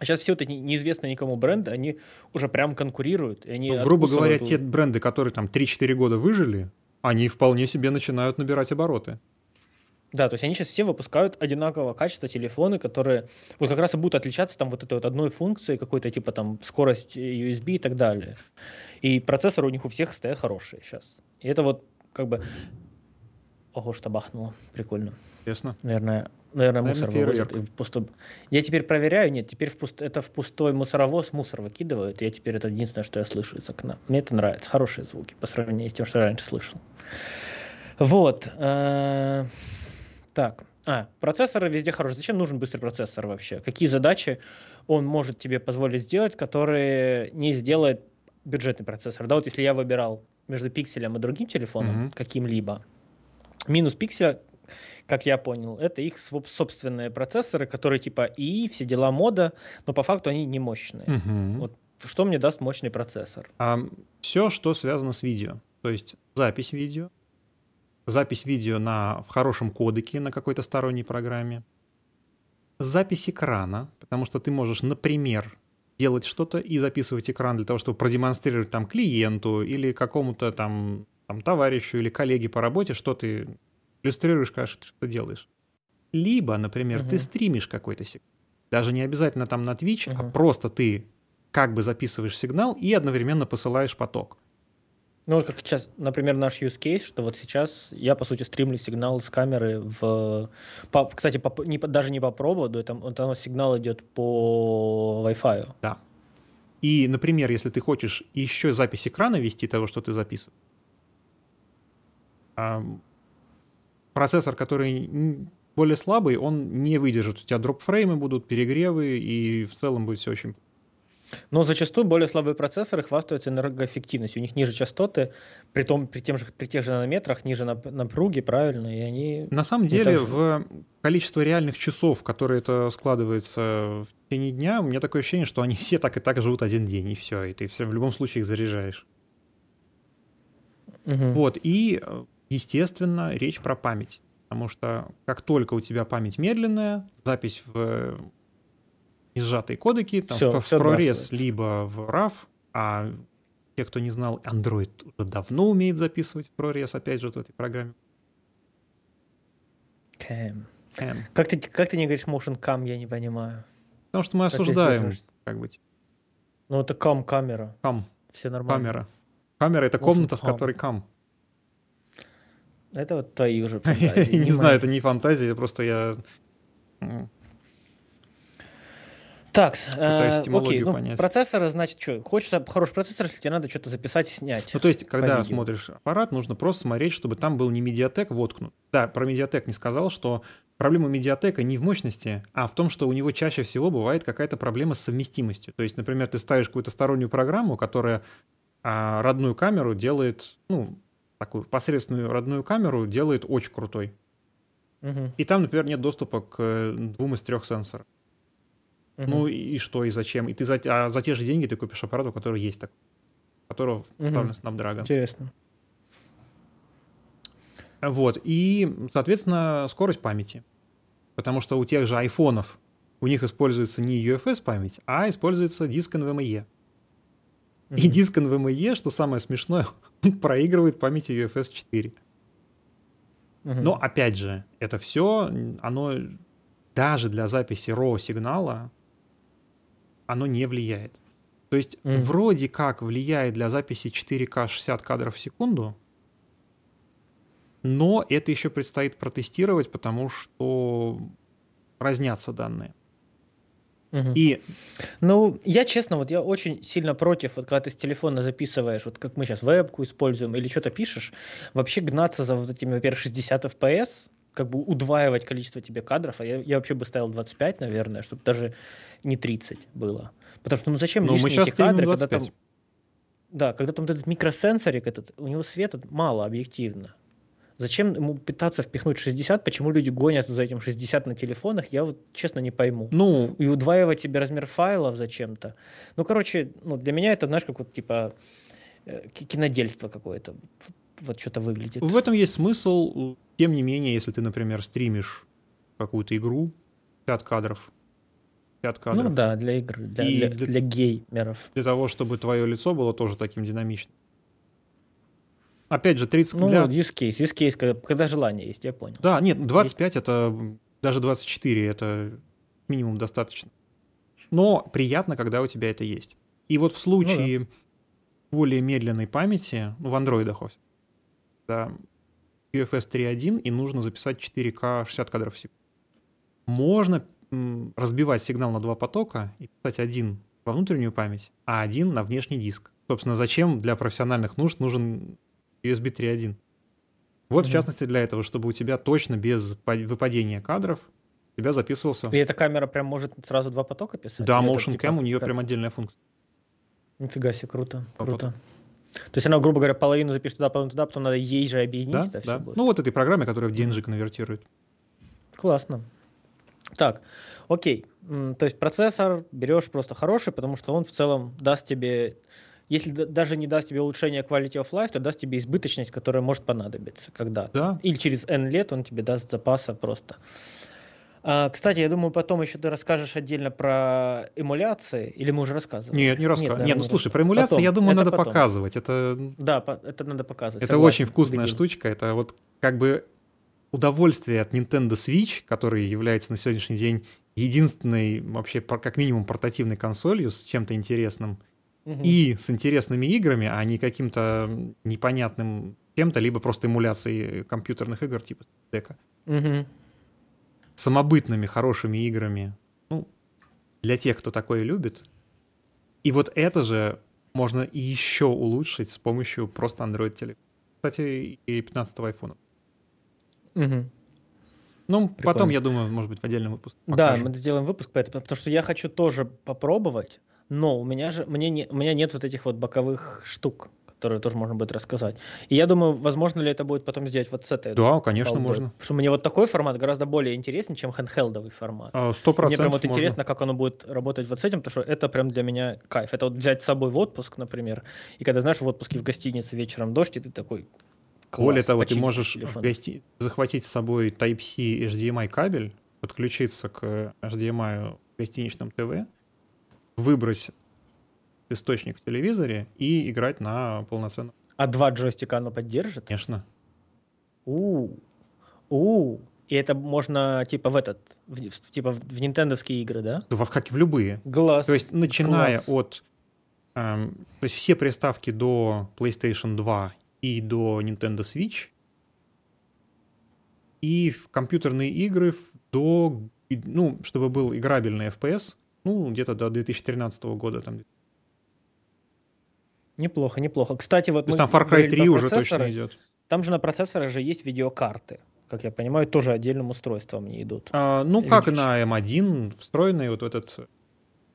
а сейчас все вот эти неизвестные никому бренды, они уже прям конкурируют. И они грубо говоря, те бренды, которые там 3-4 года выжили, они вполне себе начинают набирать обороты. Да, то есть они сейчас все выпускают одинакового качества телефоны, которые вот как раз и будут отличаться там вот этой вот одной функцией какой-то, типа там скорость USB и так далее. И процессоры у них у всех стоят хорошие сейчас. И это вот как бы... Ого, что бахнуло. Прикольно. Интересно. Наверное мусор вывозят. Я теперь проверяю. Нет, теперь это в пустой мусоровоз мусор выкидывают. Я теперь это единственное, что я слышу из окна. Мне это нравится. Хорошие звуки по сравнению с тем, что я раньше слышал. Вот. Так. Процессоры везде хорошие. Зачем нужен быстрый процессор вообще? Какие задачи он может тебе позволить сделать, которые не сделает бюджетный процессор? Да, вот если я выбирал между пикселем и другим телефоном каким-либо, минус пикселя, как я понял, это их собственные процессоры, которые типа ИИ, все дела мода, но по факту они не мощные. Угу. Вот что мне даст мощный процессор? Все, что связано с видео. То есть запись видео в хорошем кодеке на какой-то сторонней программе, запись экрана, потому что ты можешь, например, делать что-то и записывать экран для того, чтобы продемонстрировать там клиенту или какому-то там товарищу или коллеге по работе, что ты иллюстрируешь, что делаешь. Либо, например, ты стримишь какой-то сигнал. Даже не обязательно там на Twitch, а просто ты как бы записываешь сигнал и одновременно посылаешь поток. Ну, как сейчас, например, наш use case, что вот сейчас я, по сути, стримлю сигнал с камеры даже не по проводу, там сигнал идет по Wi-Fi. Да. И, например, если ты хочешь еще запись экрана вести того, что ты записываешь, процессор, который более слабый, он не выдержит. У тебя дропфреймы будут, перегревы, и в целом будет все очень... Но зачастую более слабые процессоры хвастаются энергоэффективностью. У них ниже частоты, при тех же нанометрах, ниже напруги, правильно, и они... На самом деле, в количество реальных часов, которые это складывается в течение дня, у меня такое ощущение, что они все так и так живут один день, и все, и ты все в любом случае их заряжаешь. Угу. Вот, и... Естественно, речь про память, потому что как только у тебя память медленная, запись в сжатые кодеки, в ProRes, либо в RAW, а те, кто не знал, Android уже давно умеет записывать в ProRes, опять же, в этой программе. Как ты не говоришь motion cam, я не понимаю. Потому что мы осуждаем. Как быть. Ну, это камера. Все нормально. Камера — это комната, в которой кам. Это вот твои уже фантазии. Не знаю, это не фантазия, просто я... Так, окей, процессоры, значит, что, хочется хороший процессор, если тебе надо что-то записать, снять. Ну, то есть, когда смотришь аппарат, нужно просто смотреть, чтобы там был не медиатек воткнут. Да, про медиатек не сказал, что проблема медиатека не в мощности, а в том, что у него чаще всего бывает какая-то проблема с совместимостью. То есть, например, ты ставишь какую-то стороннюю программу, которая родную камеру делает, ну, такую посредственную родную камеру делает очень крутой. Угу. И там, например, нет доступа к 2 из 3 сенсоров. Uh-huh. Ну и что, и зачем? И ты за те же деньги ты купишь аппарат, у которого есть такой, у которого вставлен Snapdragon. Интересно. Вот, и, соответственно, скорость памяти. Потому что у тех же айфонов, у них используется не UFS память, а используется диск NVMe. Uh-huh. И диск NVMe, что самое смешное, он проигрывает память UFS 4. Uh-huh. Но, опять же, это все, оно даже для записи RAW сигнала оно не влияет. То есть вроде как влияет для записи 4К 60 кадров в секунду, но это еще предстоит протестировать, потому что разнятся данные. И... Ну, я честно, вот я очень сильно против, вот когда ты с телефона записываешь, вот как мы сейчас вебку используем или что-то пишешь, вообще гнаться за вот этими, во-первых, 60 FPS, как бы удваивать количество тебе кадров, а я вообще бы ставил 25, наверное, чтобы даже не 30 было. Потому что, ну зачем лишние эти кадры, когда там... Да, когда там этот микросенсорик, этот, у него света мало объективно. Зачем ему пытаться впихнуть 60, почему люди гонятся за этим 60 на телефонах, я вот честно не пойму. Ну... И удваивать тебе размер файлов зачем-то. Ну, короче, ну, для меня это, знаешь, как вот типа кинодельство какое-то. Вот что-то выглядит. В этом есть смысл. Тем не менее, если ты, например, стримишь какую-то игру, 50 кадров. Ну да, для игр, для геймеров. Для того, чтобы твое лицо было тоже таким динамичным. Опять же, 30... Ну, use case, когда желание есть, я понял. Да, нет, 25 это... Даже 24 это минимум достаточно. Но приятно, когда у тебя это есть. И вот в случае... Ну, да. более медленной памяти, ну, в андроидах, да, UFS 3.1, и нужно записать 4К 60 кадров в секунду. Можно разбивать сигнал на 2 потока и писать один во внутреннюю память, а один на внешний диск. Собственно, зачем для профессиональных нужд нужен USB 3.1? Вот, в частности, для этого, чтобы у тебя точно без выпадения кадров у тебя записывался... И эта камера прям может сразу 2 потока писать? Да, Motion Cam, у нее прям отдельная функция. Нифига себе, круто. То есть она, грубо говоря, половину запишет туда, половину туда, потом надо ей же объединить, да, это все будет. Ну вот этой программе, которая в DNG конвертирует. Классно. Так, окей. То есть процессор берешь просто хороший, потому что он в целом даст тебе, если даже не даст тебе улучшение quality of life, то даст тебе избыточность, которая может понадобиться когда-то. Да. Или через N лет он тебе даст запаса просто. Кстати, я думаю, потом еще ты расскажешь отдельно про эмуляции, или мы уже рассказывали? Нет, не рассказывали. Нет, ну слушай, про эмуляции, потом. Я думаю, это надо потом. Показывать. Это... Да, это надо показывать. Это согласен, очень вкусная штучка. Это вот как бы удовольствие от Nintendo Switch, который является на сегодняшний день единственной вообще как минимум портативной консолью с чем-то интересным и с интересными играми, а не каким-то непонятным чем-то, либо просто эмуляцией компьютерных игр типа дека. Самобытными, хорошими играми. Ну, для тех, кто такое любит. И вот это же можно еще улучшить с помощью просто Android-телефона. Кстати, и 15-го айфона. Ну, прикольно. Потом, я думаю, может быть, в отдельном выпуске. Да, мы сделаем выпуск, потому что я хочу тоже попробовать, но у меня нет вот этих вот боковых штук, которые тоже можно будет рассказать. И я думаю, возможно ли это будет потом сделать вот с этой? Да, конечно, можно. Потому что мне вот такой формат гораздо более интересен, чем хэндхелдовый формат. 100% мне прям вот интересно, как оно будет работать вот с этим, потому что это прям для меня кайф. Это вот взять с собой в отпуск, например, и когда, знаешь, в отпуске в гостинице вечером дождь, и ты такой класс. Более того, ты можешь захватить с собой Type-C HDMI кабель, подключиться к HDMI в гостиничном ТВ, выбрать источник в телевизоре и играть на полноценном. А 2 джойстика оно поддержит? Конечно. И это можно типа в этот, типа в нинтендовские игры, да? Как и в любые. Глаз. То есть начиная от... то есть все приставки до PlayStation 2 и до Nintendo Switch и в компьютерные игры до... Ну, чтобы был играбельный FPS, ну, где-то до 2013 года там. Неплохо, неплохо. Кстати, вот... То есть там Far Cry 3 уже точно идет. Там же на процессорах же есть видеокарты. Как я понимаю, тоже отдельным устройством не идут. Ну, как на M1, встроенные вот в этот...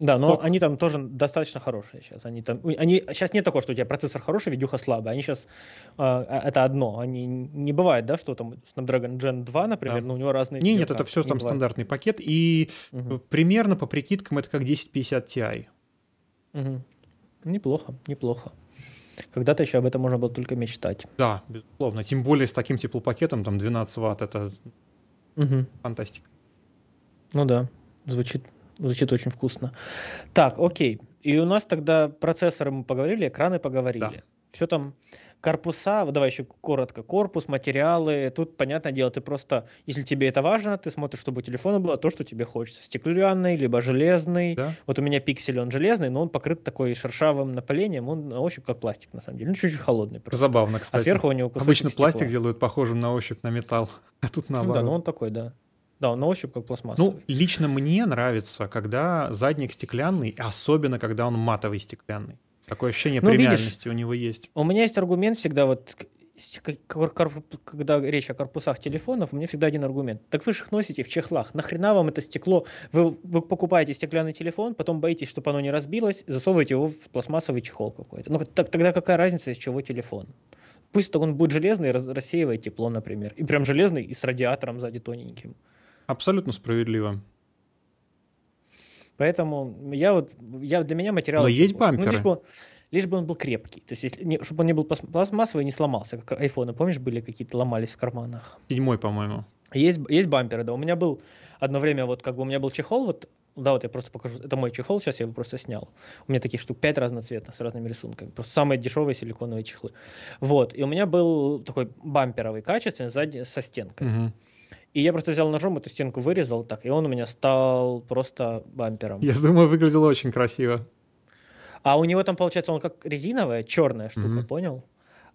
Да, но они там тоже достаточно хорошие сейчас. Сейчас нет такого, что у тебя процессор хороший, видюха слабая. Они сейчас... это одно. Они не бывает, да, что там Snapdragon Gen 2, например, да. Но у него разные... Нет, это все не там бывает. Стандартный пакет. И примерно по прикидкам это как 1050 Ti. Угу. Неплохо, неплохо. Когда-то еще об этом можно было только мечтать. Да, безусловно. Тем более с таким теплопакетом, там 12 Вт, это фантастика. Ну да, звучит очень вкусно. Так, окей. И у нас тогда процессоры мы поговорили, экраны поговорили. Да. Все там, корпуса, давай еще коротко, корпус, материалы. Тут, понятное дело, ты просто, если тебе это важно, ты смотришь, чтобы у телефона было то, что тебе хочется. Стеклянный, либо железный. Да? Вот у меня пиксель, он железный, но он покрыт такой шершавым напылением, он на ощупь как пластик, на самом деле. Ну, чуть-чуть холодный просто. Забавно, кстати. А сверху у него кусочек обычно стекла. Пластик делают похожим на ощупь на металл, а тут наоборот. Да, но он такой, да. Да, он на ощупь как пластмассовый. Ну, лично мне нравится, когда задник стеклянный, особенно когда он матовый стеклянный. Такое ощущение премиальности у него есть. У меня есть аргумент всегда, вот когда речь о корпусах телефонов, у меня всегда один аргумент. Так вы же их носите в чехлах. Нахрена вам это стекло? Вы покупаете стеклянный телефон, потом боитесь, чтобы оно не разбилось, засовываете его в пластмассовый чехол какой-то. Ну так, тогда какая разница, из чего телефон? Пусть он будет железный, рассеивает тепло, например. И прям железный, и с радиатором сзади тоненьким. Абсолютно справедливо. Поэтому для меня материал... Но есть бамперы. Ну, лишь бы он был крепкий. То есть, чтобы он не был пластмассовый и не сломался. Как айфоны, помнишь, были какие-то, ломались в карманах? 7-й, по-моему. Есть бамперы, да. У меня был одно время, вот как бы у меня был чехол, вот, да, вот я просто покажу. Это мой чехол, сейчас я его просто снял. У меня таких штук 5 разноцветных с разными рисунками. Просто самые дешевые силиконовые чехлы. Вот. И у меня был такой бамперовый, качественный, сзади со стенкой. Угу. И я просто взял ножом, эту стенку вырезал так, и он у меня стал просто бампером. Я думаю, выглядело очень красиво. А у него там, получается, он как резиновая, черная штука, понял?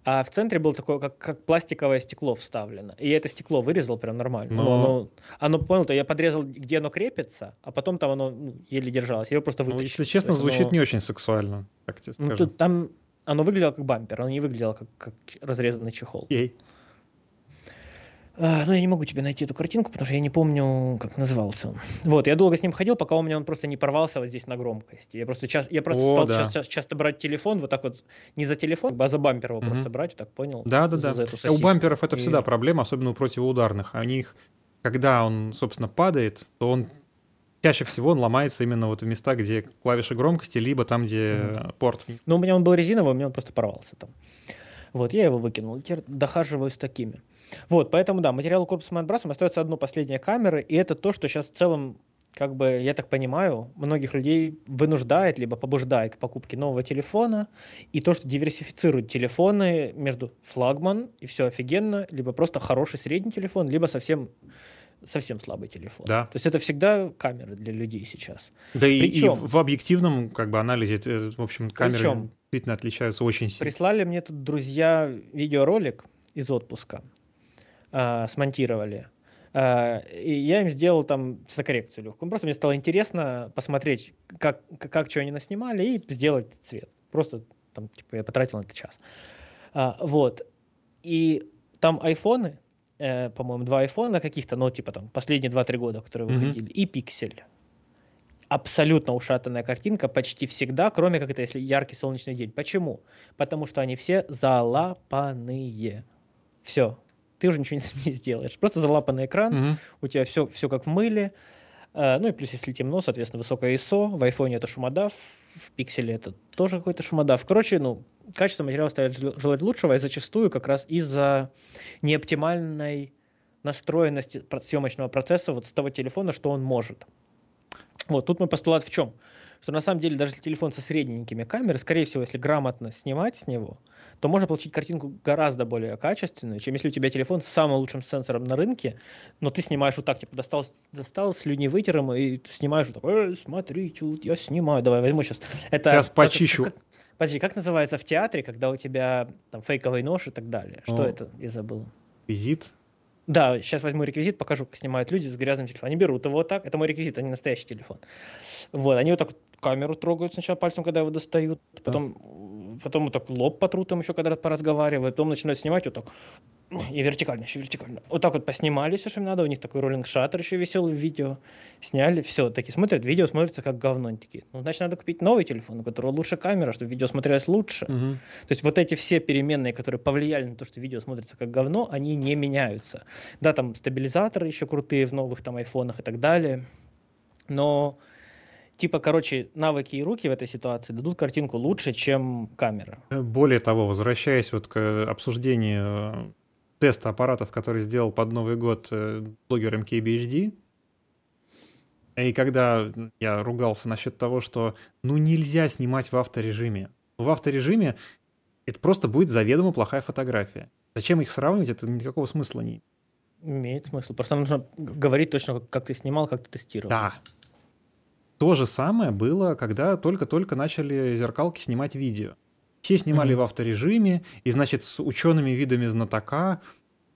А в центре было такое, как пластиковое стекло вставлено. И я это стекло вырезал прям нормально. Оно понял, то я подрезал, где оно крепится, а потом там оно еле держалось. Я его просто вытащил. Если честно, звучит не очень сексуально, так тебе скажу. Там оно выглядело как бампер, оно не выглядело как разрезанный чехол. Ну, я не могу тебе найти эту картинку, потому что я не помню, как назывался он. Вот, я долго с ним ходил, пока у меня он просто не порвался вот здесь на громкости. Я просто стал часто брать телефон, вот так вот, не за телефон, а за бампер его просто брать, так понял? Да-да-да. У бамперов это всегда проблема, особенно у противоударных. Они их, когда он, собственно, падает, то он чаще всего он ломается именно вот в места, где клавиши громкости, либо там, где порт. Ну, у меня он был резиновый, у меня он просто порвался там. Вот, я его выкинул, теперь дохаживаю с такими. Вот, поэтому, да, материал корпуса мы отбрасываем, остается одно последнее камеры, и это то, что сейчас в целом, как бы, я так понимаю, многих людей вынуждает, либо побуждает к покупке нового телефона, и то, что диверсифицирует телефоны между флагман, и все офигенно, либо просто хороший средний телефон, либо совсем слабый телефон. Да. То есть это всегда камеры для людей сейчас. Да, и в объективном, как бы, анализе, в общем, камеры действительно отличаются очень сильно. Прислали мне тут друзья видеоролик из отпуска. Смонтировали. И я им сделал там сокоррекцию легкую. Просто мне стало интересно посмотреть, как что они наснимали, и сделать цвет. Просто там, типа, я потратил на это час. Вот. И там айфоны, по-моему, 2 айфона каких-то, ну, типа там, последние 2-3 года, которые выходили, и пиксель. Абсолютно ушатанная картинка почти всегда, кроме как это, если яркий солнечный день. Почему? Потому что они все залапанные. Все. Ты уже ничего не сделаешь. Просто залапанный экран, у тебя все как в мыле. Ну и плюс, если темно, соответственно, высокое ISO. В айфоне это шумодав, в пикселе это тоже какой-то шумодав. Короче, ну, качество материала оставляет желать лучшего, и зачастую как раз из-за неоптимальной настроенности съемочного процесса вот с того телефона, что он может. Вот, тут мой постулат в чем? что на самом деле даже телефон со средненькими камерами, скорее всего, если грамотно снимать с него, то можно получить картинку гораздо более качественную, чем если у тебя телефон с самым лучшим сенсором на рынке, но ты снимаешь вот так, типа, достал слюневытер ему и снимаешь вот так, смотри, я снимаю, давай возьму сейчас. Сейчас почищу. Подожди, как называется в театре, когда у тебя там фейковый нож и так далее? Что это? Я забыл. Визит? Да, сейчас возьму реквизит, покажу, как снимают люди с грязным телефоном. Они берут его вот так, это мой реквизит, а не настоящий телефон. Вот, они вот так камеру трогают сначала пальцем, когда его достают, потом вот так лоб потрут им еще, когда поразговаривают, потом начинают снимать вот так, и вертикально, еще вертикально. Вот так вот поснимали все, что им надо, у них такой роллинг-шаттер еще веселый в видео. Сняли, все, такие смотрят, видео смотрится как говно. Такие. Ну, значит, надо купить новый телефон, у которого лучше камера, чтобы видео смотрелось лучше. Угу. То есть вот эти все переменные, которые повлияли на то, что видео смотрится как говно, они не меняются. Да, там стабилизаторы еще крутые в новых там айфонах и так далее, но... Типа, короче, навыки и руки в этой ситуации дадут картинку лучше, чем камера. Более того, возвращаясь вот к обсуждению теста аппаратов, который сделал под Новый год блогер MKBHD, и когда я ругался насчет того, что ну нельзя снимать в авторежиме. В авторежиме это просто будет заведомо плохая фотография. Зачем их сравнивать, это никакого смысла не имеет смысл. Просто нужно говорить точно, как ты снимал, как ты тестировал. Да. То же самое было, когда только-только начали зеркалки снимать видео. Все снимали в авторежиме, и, значит, с учеными видами знатока,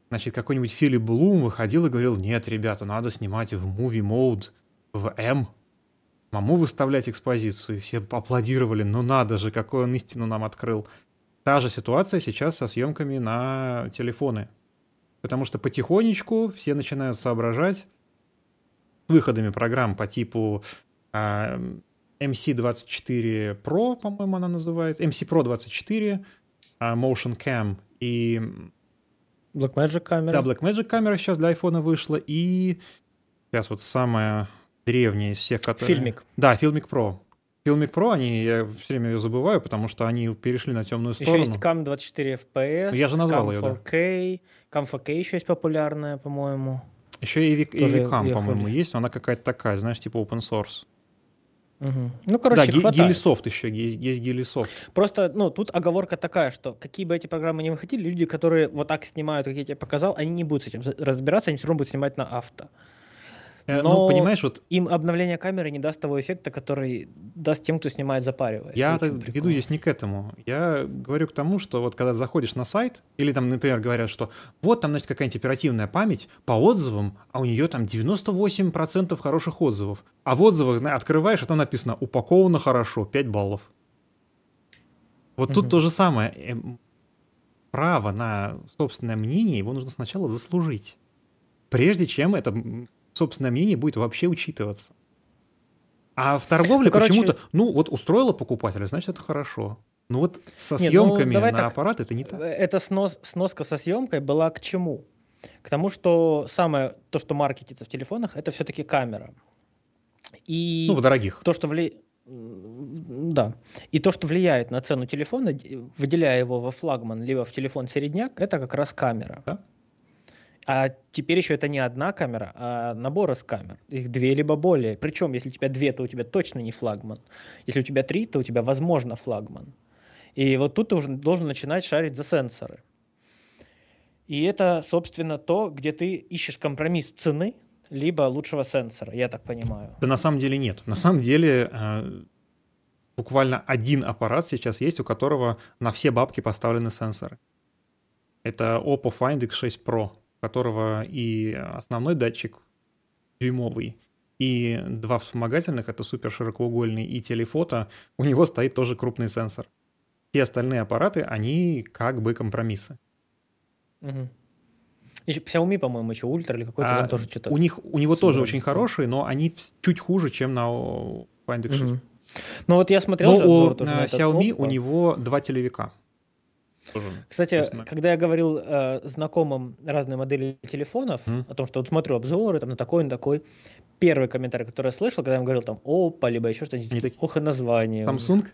значит, какой-нибудь Филипп Блум выходил и говорил, нет, ребята, надо снимать в movie mode, в M, самому выставлять экспозицию. И все аплодировали, ну надо же, какую он истину нам открыл. Та же ситуация сейчас со съемками на телефоны. Потому что потихонечку все начинают соображать с выходами программ по типу... MC24 Pro, по-моему, она называется. MC Pro 24, Motion Cam и... Blackmagic камера. Да, Blackmagic камера сейчас для iPhone вышла. И сейчас вот самая древняя из всех, которые... Filmic. Да, Filmic Pro. Filmic Pro, они, я все время ее забываю, потому что они перешли на темную сторону. Еще есть Cam 24 FPS, я же назвал Cam 4K, да. Cam 4K еще есть популярная, по-моему. Еще и Evicam, по-моему, есть, но она какая-то такая, знаешь, типа open source. Угу. Ну, короче, да, Гелисофт еще, есть Гелисофт. Просто, ну, тут оговорка такая, что какие бы эти программы ни выходили, люди, которые вот так снимают, как я тебе показал, они не будут с этим разбираться, они все равно будут снимать на авто. Но ну, понимаешь, вот... им обновление камеры не даст того эффекта, который даст тем, кто снимает, запариваясь. Я иду здесь не к этому. Я говорю к тому, что вот когда заходишь на сайт, или там, например, говорят, что вот там, значит, какая-нибудь оперативная память по отзывам, а у нее там 98% хороших отзывов. А в отзывах открываешь, а там написано «Упаковано хорошо, 5 баллов». Вот тут то же самое. Право на собственное мнение, его нужно сначала заслужить. Прежде чем это... собственное мнение будет вообще учитываться. А в торговле почему-то... Ну, вот устроило покупателя, значит, это хорошо. Ну, вот со съемками на аппарат это не так. Эта сноска со съемкой была к чему? К тому, что самое... То, что маркетится в телефонах, это все-таки камера. И ну, в дорогих. То, что да. И то, что влияет на цену телефона, выделяя его во флагман, либо в телефон-середняк, это как раз камера. Да. А теперь еще это не одна камера, а набор из камер. Их две либо более. Причем, если у тебя две, то у тебя точно не флагман. Если у тебя три, то у тебя, возможно, флагман. И вот тут ты уже должен начинать шарить за сенсоры. И это, собственно, то, где ты ищешь компромисс цены, либо лучшего сенсора, я так понимаю. Да на самом деле нет. На самом деле буквально один аппарат сейчас есть, у которого на все бабки поставлены сенсоры. Это Oppo Find X6 Pro. Которого и основной датчик дюймовый, и два вспомогательных, это суперширокоугольный и телефото, у него стоит тоже крупный сенсор. Все остальные аппараты, они как бы компромиссы. Угу. И Xiaomi, по-моему, еще ультра или какой-то там тоже что-то. У него тоже очень хорошие, но они чуть хуже, чем на Find X6. Угу. Ну вот я смотрел же обзор тоже на этот Xiaomi, у него два телевика. Кстати, когда я говорил знакомым разные модели телефонов, о том, что вот смотрю обзоры там, на такой, первый комментарий, который я слышал, когда я им говорил там Oppo, либо еще что-нибудь, ох и название. Samsung?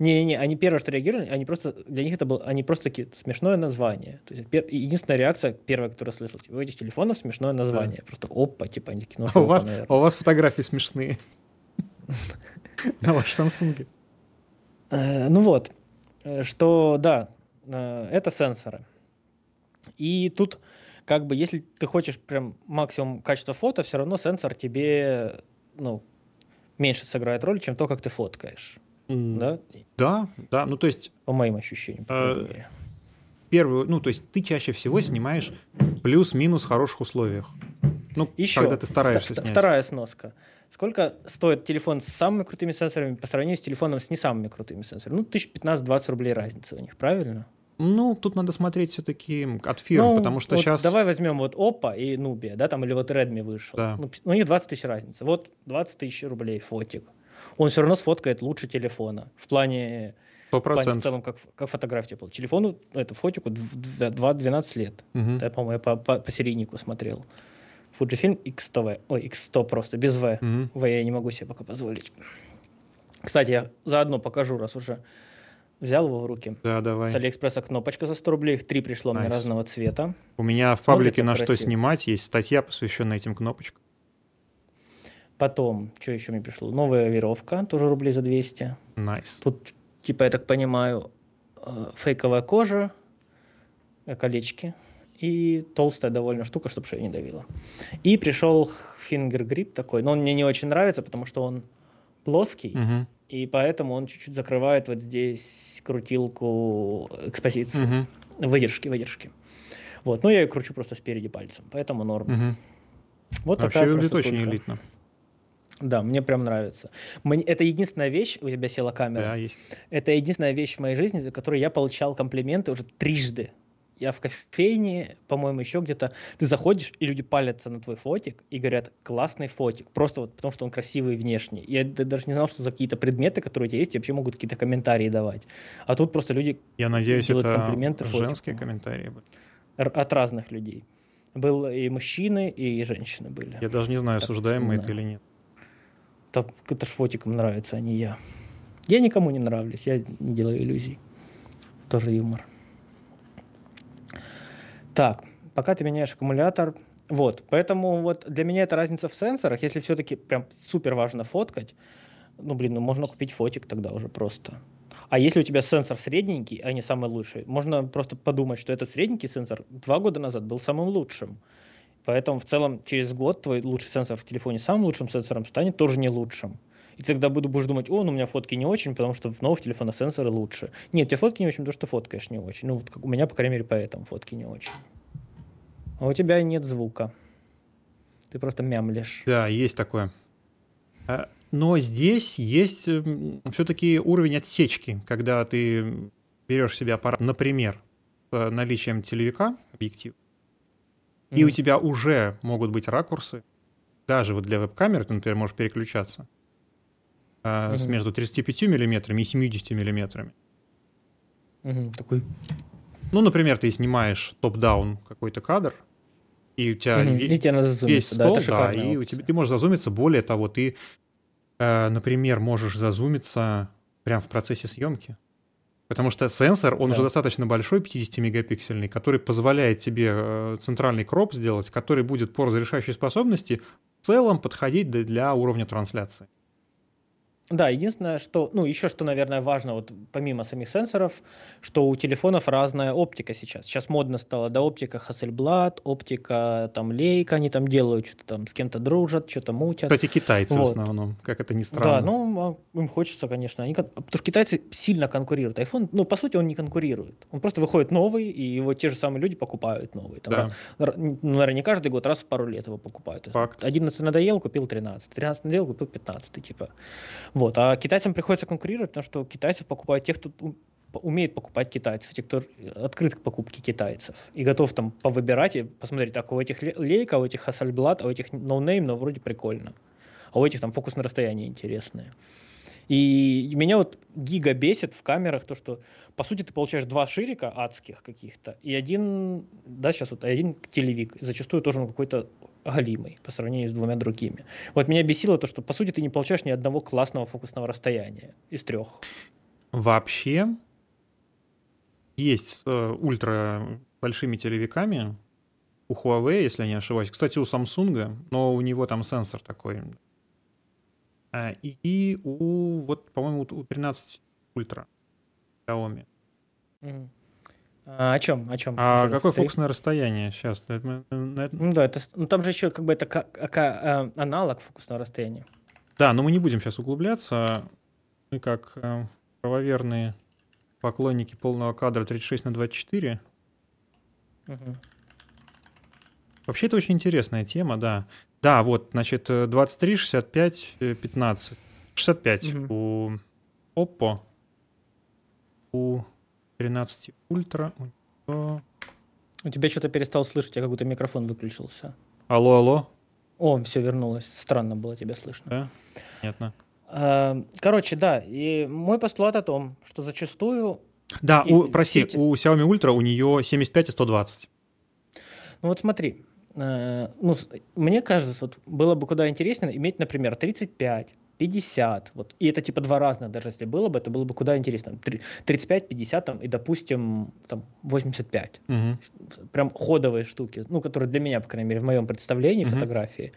Не-не-не, они первое, что реагировали, они просто, для них это было, они просто такие, смешное название. То есть единственная реакция, первая, которую я слышал, типа, у этих телефонов смешное название, просто Oppo, типа, они такие, ну, а у вас фотографии смешные. На вашем Samsung. Ну вот, что да, это сенсоры. И тут, как бы, если ты хочешь прям максимум качества фото, все равно сенсор тебе, ну, меньше сыграет роль, чем то, как ты фоткаешь. Да? Да, да. Ну, то есть, по моим ощущениям, по крайней мере. Первую, ну, то есть, ты чаще всего снимаешь плюс-минус в хороших условиях. Ну, еще, когда ты стараешься снять. Вторая сноска. Сколько стоит телефон с самыми крутыми сенсорами по сравнению с телефоном с не самыми крутыми сенсорами? Ну, 1015-20 рублей разница у них, правильно? Ну, тут надо смотреть все-таки от фирм, ну, потому что вот сейчас... Давай возьмем вот Oppo и Nubia, да, там, или вот Redmi вышел. Да. Ну, у них 20 тысяч разница. Вот 20 тысяч рублей фотик. Он все равно сфоткает лучше телефона. В плане... 100%. В целом, как фотография была. Телефону, это фотику 12 лет. Угу. Да, по-моему, я по серийнику смотрел. Fujifilm X100V. Ой, X100 просто, без V. Угу. V я не могу себе пока позволить. Кстати, я заодно покажу, раз уже взял его в руки. Да, давай. С Алиэкспресса кнопочка за 100 рублей. 3 пришло мне разного цвета. У меня в паблике «На красиво. Что снимать» есть статья, посвященная этим кнопочкам. Потом, что еще мне пришло? Новая веревка, тоже рублей за 200. Найс. Тут, типа, я так понимаю, фейковая кожа, колечки и толстая довольно штука, чтобы шею не давила. И пришел фингер-грип такой, но он мне не очень нравится, потому что он плоский, угу. И поэтому он чуть-чуть закрывает вот здесь крутилку экспозиции, угу. Выдержки. Вот, ну я ее кручу просто спереди пальцем, поэтому норм. Угу. Вот вообще такая выглядит очень элитно. Да, мне прям нравится. Это единственная вещь, у тебя села камера. Да, есть. Это единственная вещь в моей жизни, за которую я получал комплименты уже трижды. Я в кофейне, по-моему, еще где-то. Ты заходишь, и люди палятся на твой фотик и говорят, классный фотик. Просто вот потому, что он красивый внешне. Я даже не знал, что за какие-то предметы, которые у тебя есть, и вообще могут какие-то комментарии давать. А тут просто люди делают комплименты фотику. Я надеюсь, это женские комментарии были. От разных людей. Был и мужчины, и женщины были. Я даже не знаю, осуждаем мы это или нет. Это ж фотикам нравится, а не я. Я никому не нравлюсь, я не делаю иллюзий. Тоже юмор. Так, пока ты меняешь аккумулятор. Вот, поэтому вот для меня это разница в сенсорах. Если все-таки прям супер важно фоткать, ну можно купить фотик тогда уже просто. А если у тебя сенсор средненький, а не самый лучший, можно просто подумать, что этот средненький сенсор 2 года назад был самым лучшим. Поэтому в целом через год твой лучший сенсор в телефоне самым лучшим сенсором станет тоже не лучшим. И ты тогда будешь думать, о, ну у меня фотки не очень, потому что в новых телефонах сенсоры лучше. Нет, у тебя фотки не очень, потому что фоткаешь не очень. Ну вот как у меня, по крайней мере, поэтому фотки не очень. А у тебя нет звука. Ты просто мямлишь. Да, есть такое. Но здесь есть все-таки уровень отсечки, когда ты берешь себе аппарат, например, с наличием телевика, объектива, и у тебя уже могут быть ракурсы, даже вот для веб-камер, ты, например, можешь переключаться с между 35 миллиметрами и 70 миллиметрами. Такой. Ну, например, ты снимаешь топ-даун какой-то кадр, и у тебя есть стол, да, и у тебя, ты можешь зазумиться. Более того, ты, например, можешь зазумиться прямо в процессе съемки. Потому что сенсор, он уже достаточно большой, 50-мегапиксельный, который позволяет тебе центральный кроп сделать, который будет по разрешающей способности в целом подходить для уровня трансляции. Да, единственное, что, ну, еще что, наверное, важно, вот помимо самих сенсоров, что у телефонов разная оптика сейчас. Сейчас модно стало, да, оптика Hasselblad, оптика там Leica, они там делают, что-то там с кем-то дружат, что-то мутят. Кстати, китайцы в основном, как это ни странно. Да, ну, им хочется, конечно. Потому что китайцы сильно конкурируют. iPhone, ну, по сути, он не конкурирует. Он просто выходит новый, и его те же самые люди покупают новый. Там, да. Наверное, не каждый год, раз в пару лет его покупают. Факт. 11 надоел, купил 13. 13 надоел, купил 15, типа. Вот. А китайцам приходится конкурировать, потому что китайцев покупают тех, кто умеет покупать китайцев, те, кто открыт к покупке китайцев и готов там повыбирать и посмотреть, так, у этих Leica, у этих Hasselblad, у этих No Name, но вроде прикольно, а у этих там фокус на расстоянии интересные. И меня вот гига бесит в камерах то, что, по сути, ты получаешь 2 ширика адских каких-то и один, да, сейчас вот, один телевик, зачастую тоже он какой-то галимый по сравнению с 2 другими. Вот меня бесило то, что, по сути, ты не получаешь ни одного классного фокусного расстояния из 3. Вообще есть с ультра большими телевиками у Huawei, если я не ошибаюсь. Кстати, у Samsung, но у него там сенсор такой и у, вот, по-моему, у 13 Ultra Xiaomi. Mm. О чем? А какой фокус на расстояние сейчас? Ну да, это, ну, там же еще как бы это аналог фокусного расстояния. Да, но мы не будем сейчас углубляться. Мы как правоверные поклонники полного кадра 36х24. Угу. Вообще это очень интересная тема, да. Да, вот, значит, 23, 65, 15. 65 угу. у Oppo, у 13 Ultra. У тебя что-то перестал слышать, я как будто микрофон выключился. Алло, алло. О, все вернулось. Странно было тебя слышно. Да? Понятно. Короче, да, и мой постулат о том, что зачастую... Да, у Xiaomi Ultra у нее 75 и 120. Ну вот смотри, ну, мне кажется, вот было бы куда интереснее иметь, например, 35, 50, вот, и это типа два разных, даже если было бы, это было бы куда интереснее. 35, 50 там, и, допустим, там, 85. Угу. Прям ходовые штуки, ну, которые для меня, по крайней мере, в моем представлении, угу. фотографии.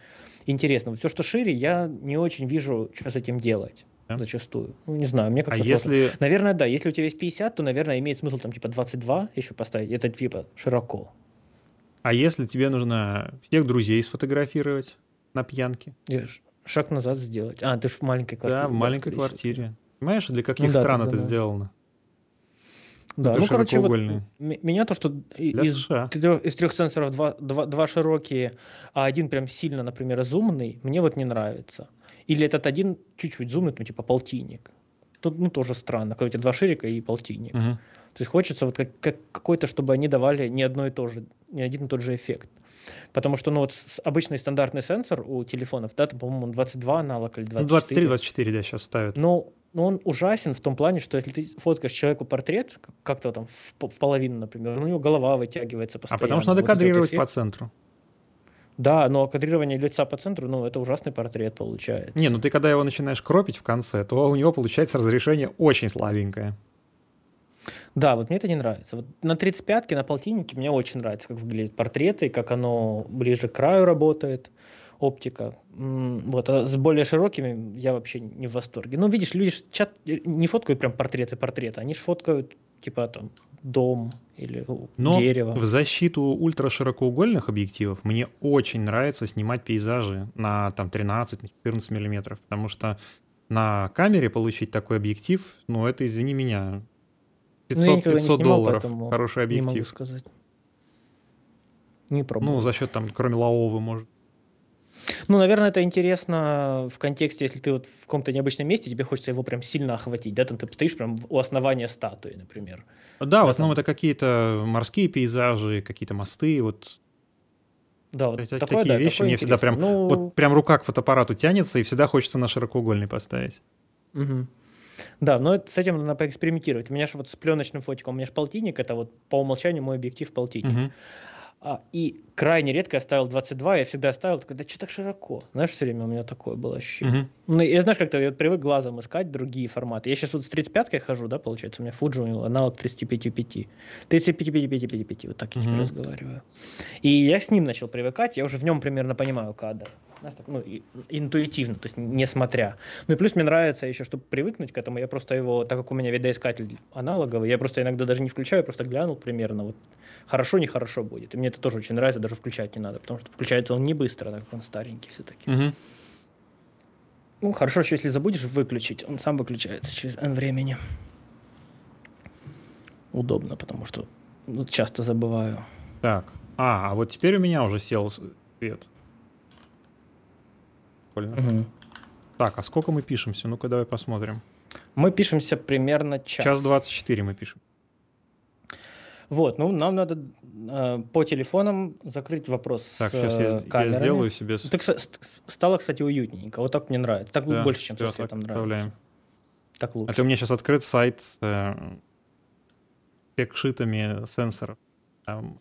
Интересно. Все, что шире, я не очень вижу, что с этим делать. Да? Зачастую. Ну, не знаю, мне как-то если... Наверное, да. Если у тебя есть 50, то, наверное, имеет смысл там типа 22 еще поставить. Это типа широко. А если тебе нужно всех друзей сфотографировать на пьянке? Шаг назад сделать. А, ты же в маленькой квартире. Да, в маленькой квартире. Понимаешь, для каких стран это сделано? Да, ну, короче, вот меня то, что из трех сенсоров два широкие, а один прям сильно, например, зумный, мне вот не нравится. Или этот один чуть-чуть зумный, ну, типа полтинник. Тут, ну, тоже странно, когда у тебя два ширика и полтинник. Угу. То есть хочется вот как какой-то, чтобы они давали не одно и то же, не один и тот же эффект. Потому что, ну, вот обычный стандартный сенсор у телефонов, да, там, по-моему, 22 аналог или 24. 23-24, да, сейчас ставят. Но он ужасен в том плане, что если ты фоткаешь человеку портрет, как-то там в половину, например, у него голова вытягивается постоянно. А потому что надо вот кадрировать по центру. Да, но кадрирование лица по центру, ну, это ужасный портрет получается. Не, ну ты когда его начинаешь кропить в конце, то у него получается разрешение очень слабенькое. Да, вот мне это не нравится. Вот на 35-ке, на полтиннике мне очень нравится, как выглядят портреты, как оно ближе к краю работает. Оптика. Вот, а с более широкими я вообще не в восторге. Ну, видишь, люди не фоткают прям портреты. Они же фоткают, типа, там, дом или дерево. Но в защиту ультраширокоугольных объективов мне очень нравится снимать пейзажи на, там, 13-14 миллиметров, потому что на камере получить такой объектив, ну, это, извини меня, 500 $500, хороший объектив. Не могу сказать. Не пробовал. Ну, за счет, там, кроме лаовы, может. Ну, наверное, это интересно в контексте, если ты вот в каком-то необычном месте, тебе хочется его прям сильно охватить, да, там ты стоишь прям у основания статуи, например. Да, в основном это какие-то морские пейзажи, какие-то мосты, вот. Да, вот такое, такие да, вещи мне интересно. Всегда прям, ну... вот прям рука к фотоаппарату тянется, и всегда хочется на широкоугольный поставить. Угу. Да, но с этим надо поэкспериментировать. У меня же вот с пленочным фотиком, у меня же полтинник, это вот по умолчанию мой объектив полтинник. Угу. И крайне редко я ставил 22, я всегда ставил, да что так широко? Знаешь, все время у меня такое было ощущение. Mm-hmm. Ну, я, знаешь, как-то я привык глазом искать другие форматы. Я сейчас вот с 35-кой хожу, да, получается, у меня Fuji, у него аналог 35,5. 35,5, вот так я теперь разговариваю. И я с ним начал привыкать, я уже в нем примерно понимаю кадр. Ну, интуитивно, то есть несмотря. Ну и плюс мне нравится еще, чтобы привыкнуть к этому, я просто его, так как у меня видоискатель аналоговый, я просто иногда даже не включаю, я просто глянул примерно, вот хорошо, нехорошо будет. И мне это тоже очень нравится, даже включать не надо, потому что включается он не быстро, так как он старенький все-таки. Угу. Ну, хорошо, что если забудешь выключить, он сам выключается через N времени. Удобно, потому что часто забываю. Так, а вот теперь у меня уже сел свет. Угу. Так, а сколько мы пишемся? Ну-ка, давай посмотрим. Мы пишемся примерно час. 1:24 мы пишем. Вот, ну, нам надо по телефонам закрыть вопрос так, с камерами. Я сделаю себе... Так, стало, кстати, уютненько. Вот так мне нравится. Так да, больше, чем со светом нравится. Вставляем. Так лучше. Это у меня сейчас открыт сайт с текшитами сенсоров. Там...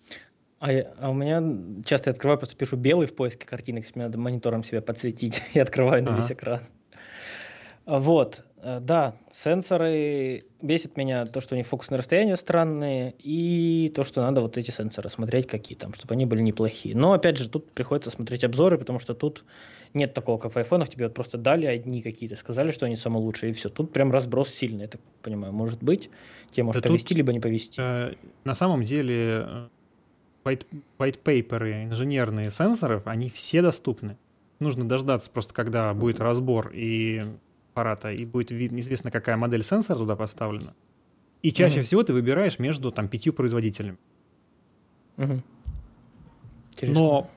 А у меня часто я открываю, просто пишу белый в поиске картинок, если мне надо монитором себя подсветить, и открываю на весь экран. Вот, да, сенсоры, бесит меня то, что у них фокусные расстояния странные, и то, что надо вот эти сенсоры смотреть, какие там, чтобы они были неплохие. Но, опять же, тут приходится смотреть обзоры, потому что тут нет такого, как в айфонах, тебе вот просто дали одни какие-то, сказали, что они самые лучшие, и все. Тут прям разброс сильный, я так понимаю, может быть. Тебе может повезти, либо не повезти. На самом деле, white paper, инженерные сенсоров, они все доступны. Нужно дождаться просто, когда будет разбор и... аппарата, и будет видно, известно, какая модель сенсора туда поставлена. И чаще всего ты выбираешь между там 5 производителями. Но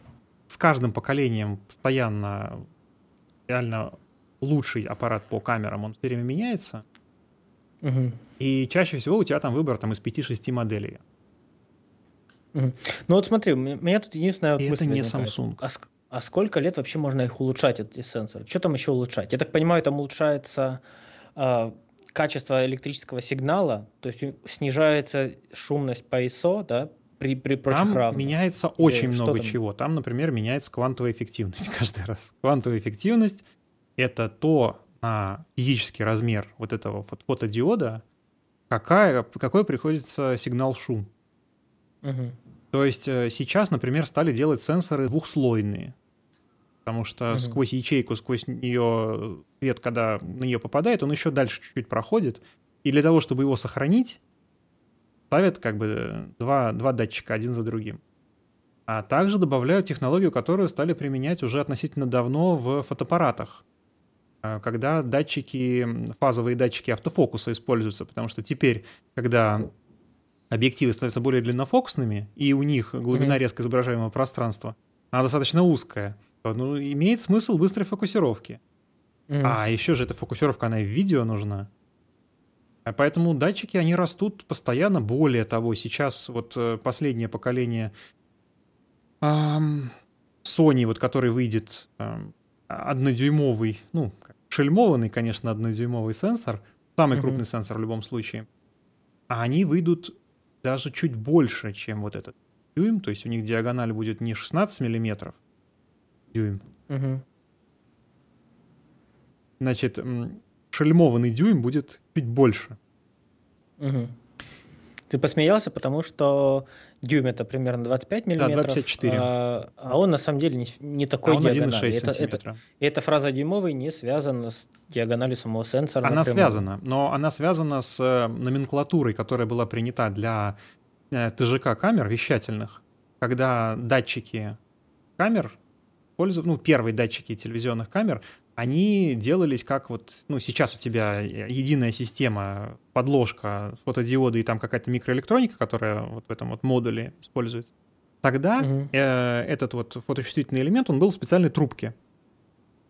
с каждым поколением постоянно реально лучший аппарат по камерам, он все время меняется. И чаще всего у тебя там выбор там, из 5-6 моделей. Ну вот смотри, у меня тут единственная вот мысль. Это не Samsung. А сколько лет вообще можно их улучшать, эти сенсоры? Что там еще улучшать? Я так понимаю, там улучшается качество электрического сигнала, то есть снижается шумность по ISO, да, при прочих равных. Там меняется очень много чего. Там, например, меняется квантовая эффективность каждый раз. Квантовая эффективность — это то физический размер вот этого фотодиода, какой приходится сигнал шум. То есть сейчас, например, стали делать сенсоры двухслойные, потому что сквозь ячейку, сквозь нее свет, когда на нее попадает, он еще дальше чуть-чуть проходит, и для того, чтобы его сохранить, ставят как бы два датчика один за другим. А также добавляют технологию, которую стали применять уже относительно давно в фотоаппаратах, когда фазовые датчики автофокуса используются, потому что теперь, когда... объективы становятся более длиннофокусными, и у них глубина резко изображаемого пространства, она достаточно узкая. Ну, имеет смысл быстрой фокусировки. А еще же эта фокусировка, она и в видео нужна. А поэтому датчики, они растут постоянно. Более того, сейчас вот последнее поколение Sony, вот, который выйдет однодюймовый, ну, шельмованный, конечно, однодюймовый сенсор, самый крупный сенсор в любом случае, а они выйдут даже чуть больше, чем вот этот дюйм, то есть у них диагональ будет не 16 миллиметров дюйм. Значит, шельмованный дюйм будет чуть больше. Ты посмеялся, потому что дюйм это примерно 25 миллиметров. Да, 24. А он на самом деле не такой диагональ. 1,6 сантиметра. Эта фраза дюймовый не связана с диагональю самого сенсора. Она связана, но она связана с номенклатурой, которая была принята для ТЖК камер вещательных, когда датчики камер, первые датчики телевизионных камер, они делались как вот, сейчас у тебя единая система, подложка, фотодиоды и там какая-то микроэлектроника, которая вот в этом вот модуле используется. Тогда этот вот фоточувствительный элемент, он был в специальной трубке.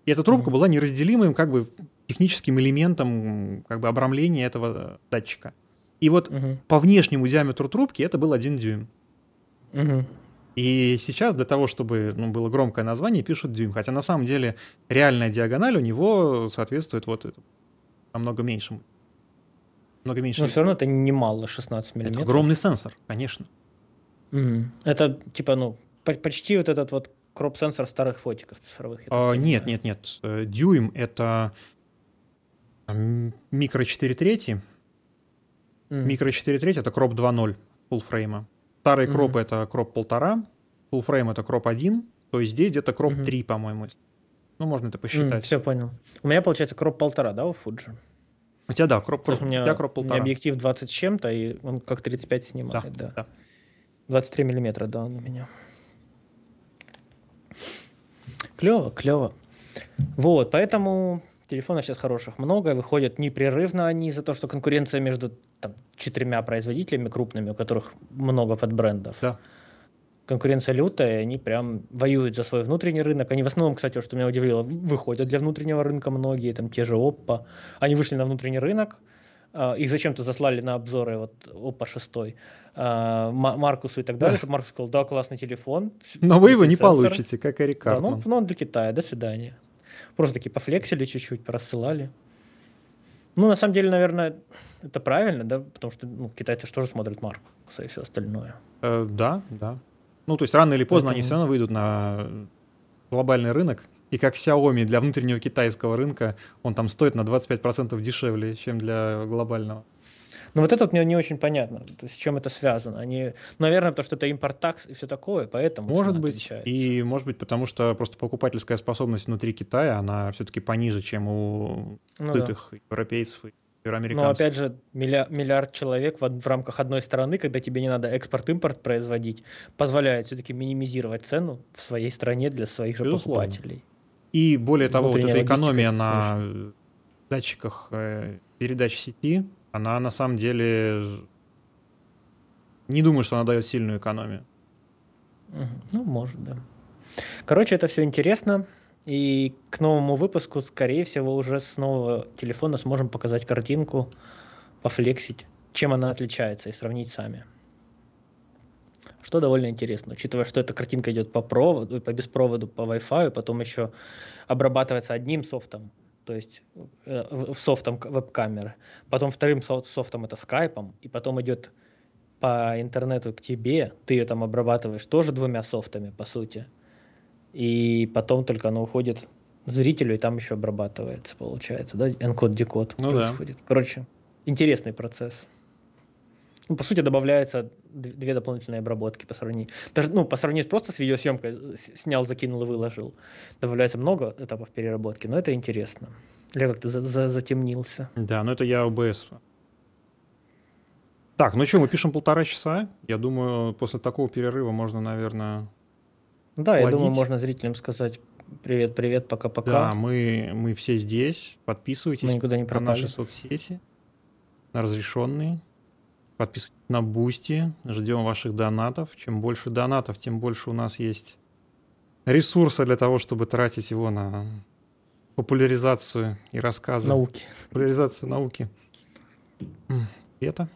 И эта трубка была неразделимым как бы техническим элементом как бы обрамления этого датчика. И вот по внешнему диаметру трубки это был 1 дюйм. И сейчас для того, чтобы было громкое название, пишут дюйм. Хотя на самом деле реальная диагональ у него соответствует вот этому, намного меньшему. Но все равно это немало, 16 миллиметров. Это огромный сенсор, конечно. Это типа, почти вот этот вот кроп-сенсор старых фотиков цифровых. Нет. Дюйм — это микро 4 трети. Микро 4 трети — это кроп 2.0 фуллфрейма. Старые кропы — это кроп 1,5, фуллфрейм — это кроп 1, то есть здесь где-то кроп 3, по-моему. Можно это посчитать. Все понял. У меня, получается, кроп 1,5, да, у Fuji? У тебя, да, кроп 1,5. У меня объектив 20 с чем-то, и он как 35 снимает, да. 23 миллиметра, да, он у меня. Клево. Вот, поэтому... Телефонов сейчас хороших много, выходят непрерывно они из-за того, что конкуренция между 4 производителями крупными, у которых много подбрендов. Да. Конкуренция лютая, они прям воюют за свой внутренний рынок. Они в основном, кстати, вот, что меня удивило, выходят для внутреннего рынка многие, те же Oppo. Они вышли на внутренний рынок, их зачем-то заслали на обзоры Oppo 6 Маркусу и так далее, чтобы Маркус сказал, да, классный телефон. Но вы его не получите, как Эрик Карпман. Да, он для Китая, до свидания. Просто такие пофлексили чуть-чуть, порассылали. На самом деле, наверное, это правильно, да? Потому что китайцы же тоже смотрят Маркуса и все остальное. Да. То есть рано или поздно они все равно выйдут на глобальный рынок. И как Xiaomi для внутреннего китайского рынка, он там стоит на 25% дешевле, чем для глобального. Ну вот это вот мне не очень понятно, с чем это связано. Они, наверное, потому что это импорт-такс и все такое, поэтому может быть, отличается. И может быть, потому что просто покупательская способность внутри Китая, она все-таки пониже, чем у открытых европейцев и американцев. Но опять же, миллиард человек в рамках одной страны, когда тебе не надо экспорт-импорт производить, позволяет все-таки минимизировать цену в своей стране для своих же покупателей. И более того, вот эта экономия на датчиках передач сети, она на самом деле, не думаю, что она дает сильную экономию. Ну, может, да. Короче, это все интересно. И к новому выпуску, скорее всего, уже с нового телефона сможем показать картинку, пофлексить, чем она отличается, и сравнить сами. Что довольно интересно, учитывая, что эта картинка идет по проводу, по беспроводу, по Wi-Fi, потом еще обрабатывается одним софтом, то есть софтом веб-камеры, потом вторым софтом это скайпом, и потом идет по интернету к тебе, ты ее там обрабатываешь тоже двумя софтами, по сути, и потом только она уходит к зрителю, и там еще обрабатывается, получается, да, энкод-декод происходит. Да. Короче, интересный процесс. Ну, по сути, добавляются две дополнительные обработки по сравнению. Даже, ну, по сравнению просто с видеосъемкой, снял, закинул и выложил. Добавляется много этапов переработки, но это интересно. Я как-то затемнился. Да, но это я ОБС. Так, ну что, мы пишем 1,5 часа. Я думаю, после такого перерыва можно, наверное... Да, плодить. Я думаю, можно зрителям сказать привет-привет, пока-пока. Да, мы все здесь. Подписывайтесь на наши соцсети, на разрешенные. Подписывайтесь на Boosty, ждем ваших донатов. Чем больше донатов, тем больше у нас есть ресурса для того, чтобы тратить его на популяризацию и рассказы. Науки. Популяризацию науки. Это?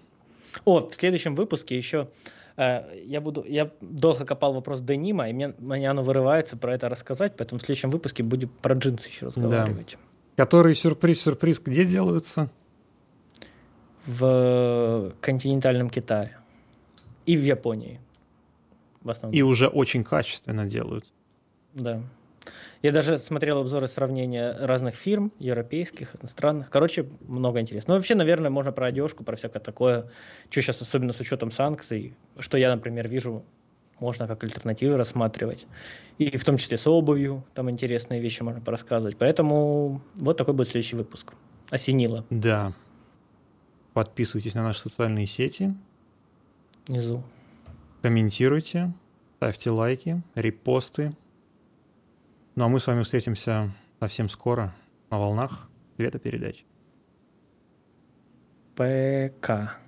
В следующем выпуске еще я долго копал вопрос Денима, и мне оно вырывается про это рассказать, поэтому в следующем выпуске будем про джинсы еще разговаривать. Да. Которые сюрприз-сюрприз где делаются? В континентальном Китае и в Японии в основном. И уже очень качественно делают. Да. Я даже смотрел обзоры сравнения разных фирм, европейских, иностранных. Короче, много интересного. Ну, вообще, наверное, можно про одежку, про всякое такое. Что сейчас, особенно с учетом санкций, что я, например, вижу, можно как альтернативы рассматривать. И в том числе с обувью. Там интересные вещи можно порассказывать. Поэтому вот такой будет следующий выпуск. Осенило. Да. Подписывайтесь на наши социальные сети. Внизу. Комментируйте, ставьте лайки, репосты. Ну а мы с вами встретимся совсем скоро на волнах светопередач. ПК.